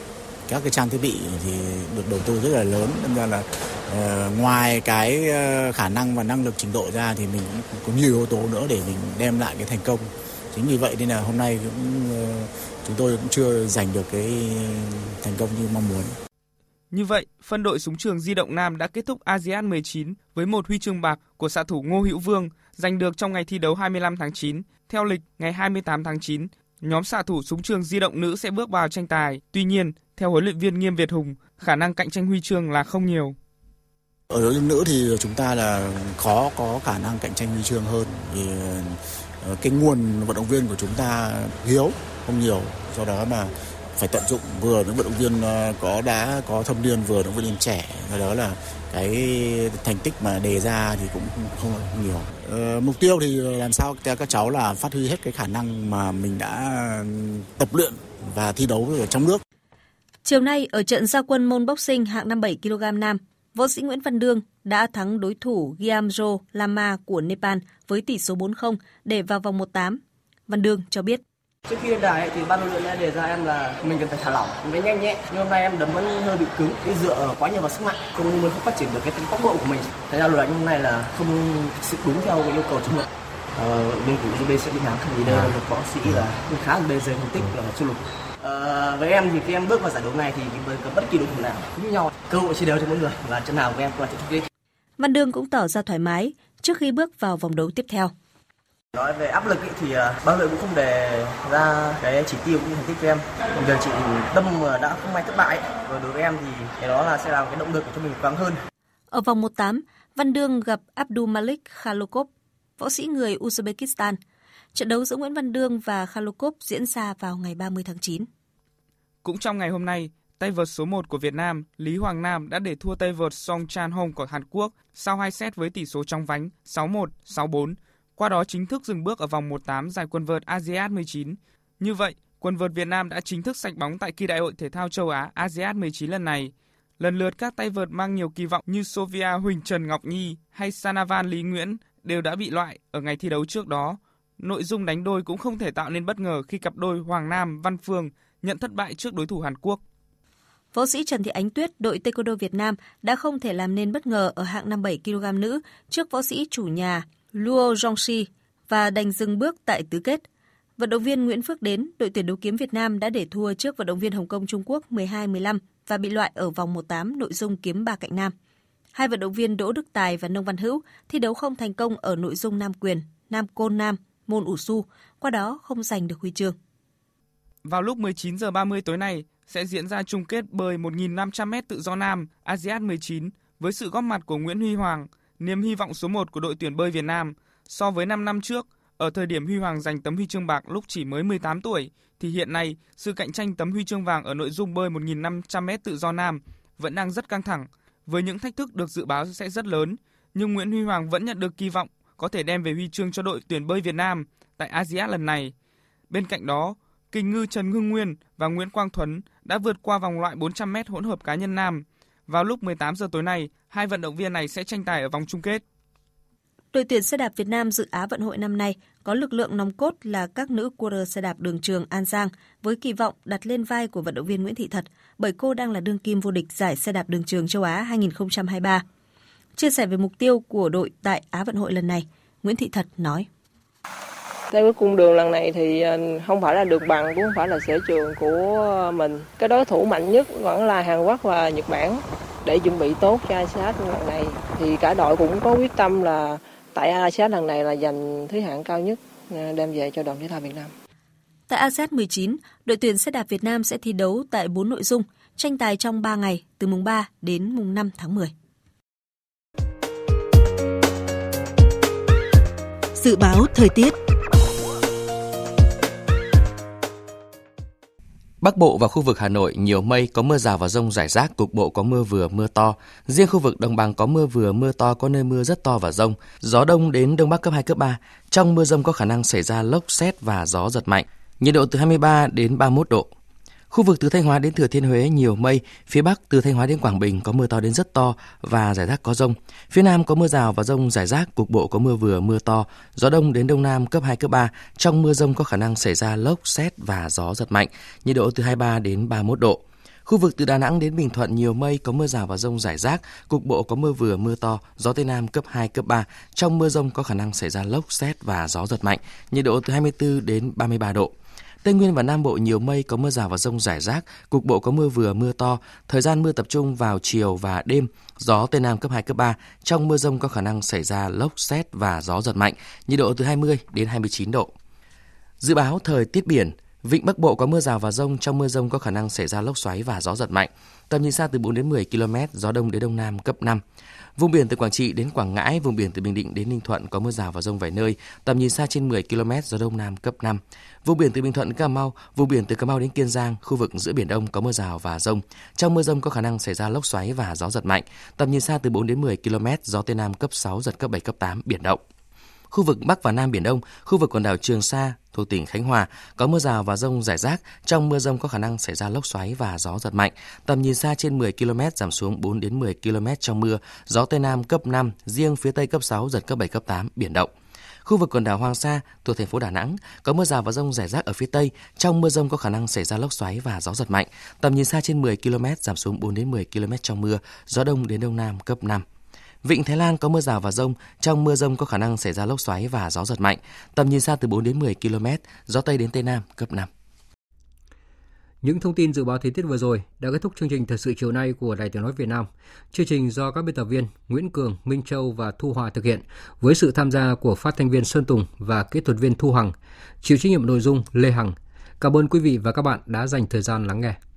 Các cái trang thiết bị thì được đầu tư rất là lớn, nên ra là uh, ngoài cái uh, khả năng và năng lực trình độ ra thì mình cũng có nhiều yếu tố nữa để mình đem lại cái thành công Chính vì vậy nên là hôm nay cũng chúng tôi cũng chưa giành được cái thành công như mong muốn. Như vậy, phân đội súng trường di động nam đã kết thúc a si an mười chín với một huy chương bạc của xạ thủ Ngô Hữu Vương giành được trong ngày thi đấu hai mươi lăm tháng chín. Theo lịch, ngày hai mươi tám tháng chín, nhóm xạ thủ súng trường di động nữ sẽ bước vào tranh tài. Tuy nhiên, theo huấn luyện viên Nghiêm Việt Hùng, khả năng cạnh tranh huy chương là không nhiều. Ở đội nữ thì chúng ta là khó có khả năng cạnh tranh huy chương hơn vì cái nguồn vận động viên của chúng ta hiếu, không nhiều, do đó mà phải tận dụng vừa những vận động viên có đã có thâm niên vừa những vận động viên trẻ, do đó là cái thành tích mà đề ra thì cũng không nhiều. Mục tiêu thì làm sao các cháu là phát huy hết cái khả năng mà mình đã tập luyện và thi đấu ở trong nước. Chiều nay ở trận gia quân môn boxing hạng năm mươi bảy ki lô gam nam, võ sĩ Nguyễn Văn Đương đã thắng đối thủ Gyamro Lama của Nepal với tỷ số bốn không để vào vòng một phần tám. Văn Đương cho biết. Trước khi đài thì ban huấn luyện đã đề ra em là mình cần phải thả lỏng, đánh nhanh nhẹ. Nhưng hôm nay em đấm vẫn hơi bị cứng, cái dựa quá nhiều vào sức mạnh, không muốn phát triển được cái tính tốc độ của mình. Thế ra luận hôm nay là không thực sự đúng theo cái yêu cầu chung lượt. Ờ, bên của giê bê sẽ bị nám không gì đâu, võ sĩ là khá là bề dày thành tích là chưa lục. Ờ, với em thì khi em bước vào giải đấu này thì với bất kỳ đối thủ nào cũng nhau, cơ hội chiến đấu cho mỗi người và trận nào của em qua trận chung kết. Văn Đương cũng tỏ ra thoải mái trước khi bước vào vòng đấu tiếp theo. Nói về áp lực ý, thì ban luyện cũng không đề ra cái chỉ tiêu cũng như thành tích của em. Còn giờ chị tâm đã không may thất bại rồi, đối với em thì cái đó là sẽ làm cái động lực cho mình cố gắng hơn. Ở vòng một phần tám, Văn Đương gặp Abdul Malik Khalokov, võ sĩ người Uzbekistan. Trận đấu giữa Nguyễn Văn Đương và Khalokov diễn ra vào ngày ba mươi tháng chín. Cũng trong ngày hôm nay, tay vợt số một của Việt Nam Lý Hoàng Nam đã để thua tay vợt Song Chan Hong của Hàn Quốc sau hai set với tỷ số trong vánh sáu một, sáu bốn. Qua đó chính thức dừng bước ở vòng một phần tám giải quần vợt a si an mười chín. Như vậy, quần vợt Việt Nam đã chính thức sạch bóng tại kỳ đại hội thể thao châu Á a si an mười chín lần này. Lần lượt các tay vợt mang nhiều kỳ vọng như Sophia Huỳnh Trần Ngọc Nhi hay Sanavan Lý Nguyễn đều đã bị loại ở ngày thi đấu trước đó. Nội dung đánh đôi cũng không thể tạo nên bất ngờ khi cặp đôi Hoàng Nam Văn Phương nhận thất bại trước đối thủ Hàn Quốc. Võ sĩ Trần Thị Ánh Tuyết, đội Taekwondo Việt Nam đã không thể làm nên bất ngờ ở hạng năm mươi bảy ki lô gam nữ trước võ sĩ chủ nhà Luo Zhongxi và đành dừng bước tại tứ kết. Vận động viên Nguyễn Phước Đến, đội tuyển đấu kiếm Việt Nam đã để thua trước vận động viên Hồng Kông Trung Quốc mười hai mười lăm và bị loại ở vòng một phần tám nội dung kiếm ba cạnh nam. Hai vận động viên Đỗ Đức Tài và Nông Văn Hữu thi đấu không thành công ở nội dung nam quyền, nam côn nam, môn ủ su, qua đó không giành được huy chương. Vào lúc mười chín giờ ba mươi tối nay sẽ diễn ra chung kết bơi một nghìn năm trăm mét tự do nam a si an mười chín với sự góp mặt của Nguyễn Huy Hoàng, niềm hy vọng số một của đội tuyển bơi Việt Nam. So với năm năm trước, ở thời điểm Huy Hoàng giành tấm huy chương bạc lúc chỉ mới mười tám tuổi, thì hiện nay sự cạnh tranh tấm huy chương vàng ở nội dung bơi một nghìn năm trăm mét tự do nam vẫn đang rất căng thẳng, với những thách thức được dự báo sẽ rất lớn. Nhưng Nguyễn Huy Hoàng vẫn nhận được kỳ vọng có thể đem về huy chương cho đội tuyển bơi Việt Nam tại a si an lần này. Bên cạnh đó, kình ngư Trần Hưng Nguyên và Nguyễn Quang Thuấn đã vượt qua vòng loại bốn trăm mét hỗn hợp cá nhân nam. Vào lúc mười tám giờ tối nay, hai vận động viên này sẽ tranh tài ở vòng chung kết. Đội tuyển xe đạp Việt Nam dự Á vận hội năm nay có lực lượng nòng cốt là các nữ cua xe đạp đường trường An Giang với kỳ vọng đặt lên vai của vận động viên Nguyễn Thị Thật, bởi cô đang là đương kim vô địch giải xe đạp đường trường châu Á hai không hai ba. Chia sẻ về mục tiêu của đội tại Á vận hội lần này, Nguyễn Thị Thật nói. Theo cái cung đường lần này thì không phải là được bằng, cũng không phải là sở trường của mình. Cái đối thủ mạnh nhất vẫn là Hàn Quốc và Nhật Bản. Để chuẩn bị tốt cho a si an lần này thì cả đội cũng có quyết tâm là tại a si an lần này là giành thứ hạng cao nhất đem về cho đoàn thể thao Việt Nam. Tại a si an mười chín, đội tuyển xe đạp Việt Nam sẽ thi đấu tại bốn nội dung, tranh tài trong ba ngày từ mùng ba đến mùng năm tháng mười. Dự báo thời tiết. Bắc Bộ và khu vực Hà Nội nhiều mây, có mưa rào và dông rải rác, cục bộ có mưa vừa mưa to. Riêng khu vực Đồng bằng có mưa vừa mưa to, có nơi mưa rất to và dông. Gió đông đến đông bắc cấp hai, cấp ba. Trong mưa dông có khả năng xảy ra lốc sét và gió giật mạnh. Nhiệt độ từ hai mươi ba đến ba mươi mốt độ. Khu vực từ Thanh Hóa đến Thừa Thiên Huế nhiều mây, phía Bắc từ Thanh Hóa đến Quảng Bình có mưa to đến rất to và rải rác có dông. Phía Nam có mưa rào và dông rải rác, cục bộ có mưa vừa mưa to, gió đông đến đông nam cấp hai, cấp ba. Trong mưa dông có khả năng xảy ra lốc, sét và gió giật mạnh, nhiệt độ từ hai mươi ba đến ba mươi mốt độ. Khu vực từ Đà Nẵng đến Bình Thuận nhiều mây, có mưa rào và dông rải rác, cục bộ có mưa vừa mưa to, gió Tây Nam cấp hai, cấp ba. Trong mưa dông có khả năng xảy ra lốc, sét và gió giật mạnh, nhiệt độ từ hai mươi tư đến ba mươi ba độ. Tây Nguyên và Nam Bộ nhiều mây, có mưa rào và dông rải rác, cục bộ có mưa vừa mưa to, thời gian mưa tập trung vào chiều và đêm, gió Tây Nam cấp hai, cấp ba. Trong mưa dông có khả năng xảy ra lốc, sét và gió giật mạnh, nhiệt độ từ hai mươi đến hai mươi chín độ. Dự báo thời tiết biển. Vịnh Bắc Bộ có mưa rào và dông, trong mưa dông có khả năng xảy ra lốc xoáy và gió giật mạnh. Tầm nhìn xa từ bốn đến mười ki lô mét, gió đông đến đông nam cấp năm. Vùng biển từ Quảng Trị đến Quảng Ngãi, vùng biển từ Bình Định đến Ninh Thuận có mưa rào và dông vài nơi, tầm nhìn xa trên mười ki lô mét, gió đông nam cấp năm. Vùng biển từ Bình Thuận đến Cà Mau, vùng biển từ Cà Mau đến Kiên Giang, khu vực giữa biển Đông có mưa rào và dông. Trong mưa dông có khả năng xảy ra lốc xoáy và gió giật mạnh, tầm nhìn xa từ bốn đến mười ki lô mét, gió tây nam cấp sáu, giật cấp bảy, cấp tám, biển động. Khu vực Bắc và Nam Biển Đông, khu vực quần đảo Trường Sa thuộc tỉnh Khánh Hòa có mưa rào và dông rải rác, trong mưa dông có khả năng xảy ra lốc xoáy và gió giật mạnh, tầm nhìn xa trên mười ki lô mét giảm xuống bốn đến mười ki lô mét trong mưa, gió tây nam cấp năm, riêng phía tây cấp sáu, giật cấp bảy, cấp tám, biển động. Khu vực quần đảo Hoàng Sa thuộc thành phố Đà Nẵng có mưa rào và dông rải rác ở phía tây, trong mưa dông có khả năng xảy ra lốc xoáy và gió giật mạnh, tầm nhìn xa trên mười ki lô mét giảm xuống bốn đến mười ki lô mét trong mưa, gió đông đến đông nam cấp năm. Vịnh Thái Lan có mưa rào và dông, trong mưa dông có khả năng xảy ra lốc xoáy và gió giật mạnh, tầm nhìn xa từ bốn đến mười ki lô mét, gió Tây đến Tây Nam cấp năm. Những thông tin dự báo thời tiết vừa rồi đã kết thúc chương trình Thời sự chiều nay của Đài Tiếng nói Việt Nam. Chương trình do các biên tập viên Nguyễn Cường, Minh Châu và Thu Hòa thực hiện với sự tham gia của phát thanh viên Sơn Tùng và kỹ thuật viên Thu Hằng, chịu trách nhiệm nội dung Lê Hằng. Cảm ơn quý vị và các bạn đã dành thời gian lắng nghe.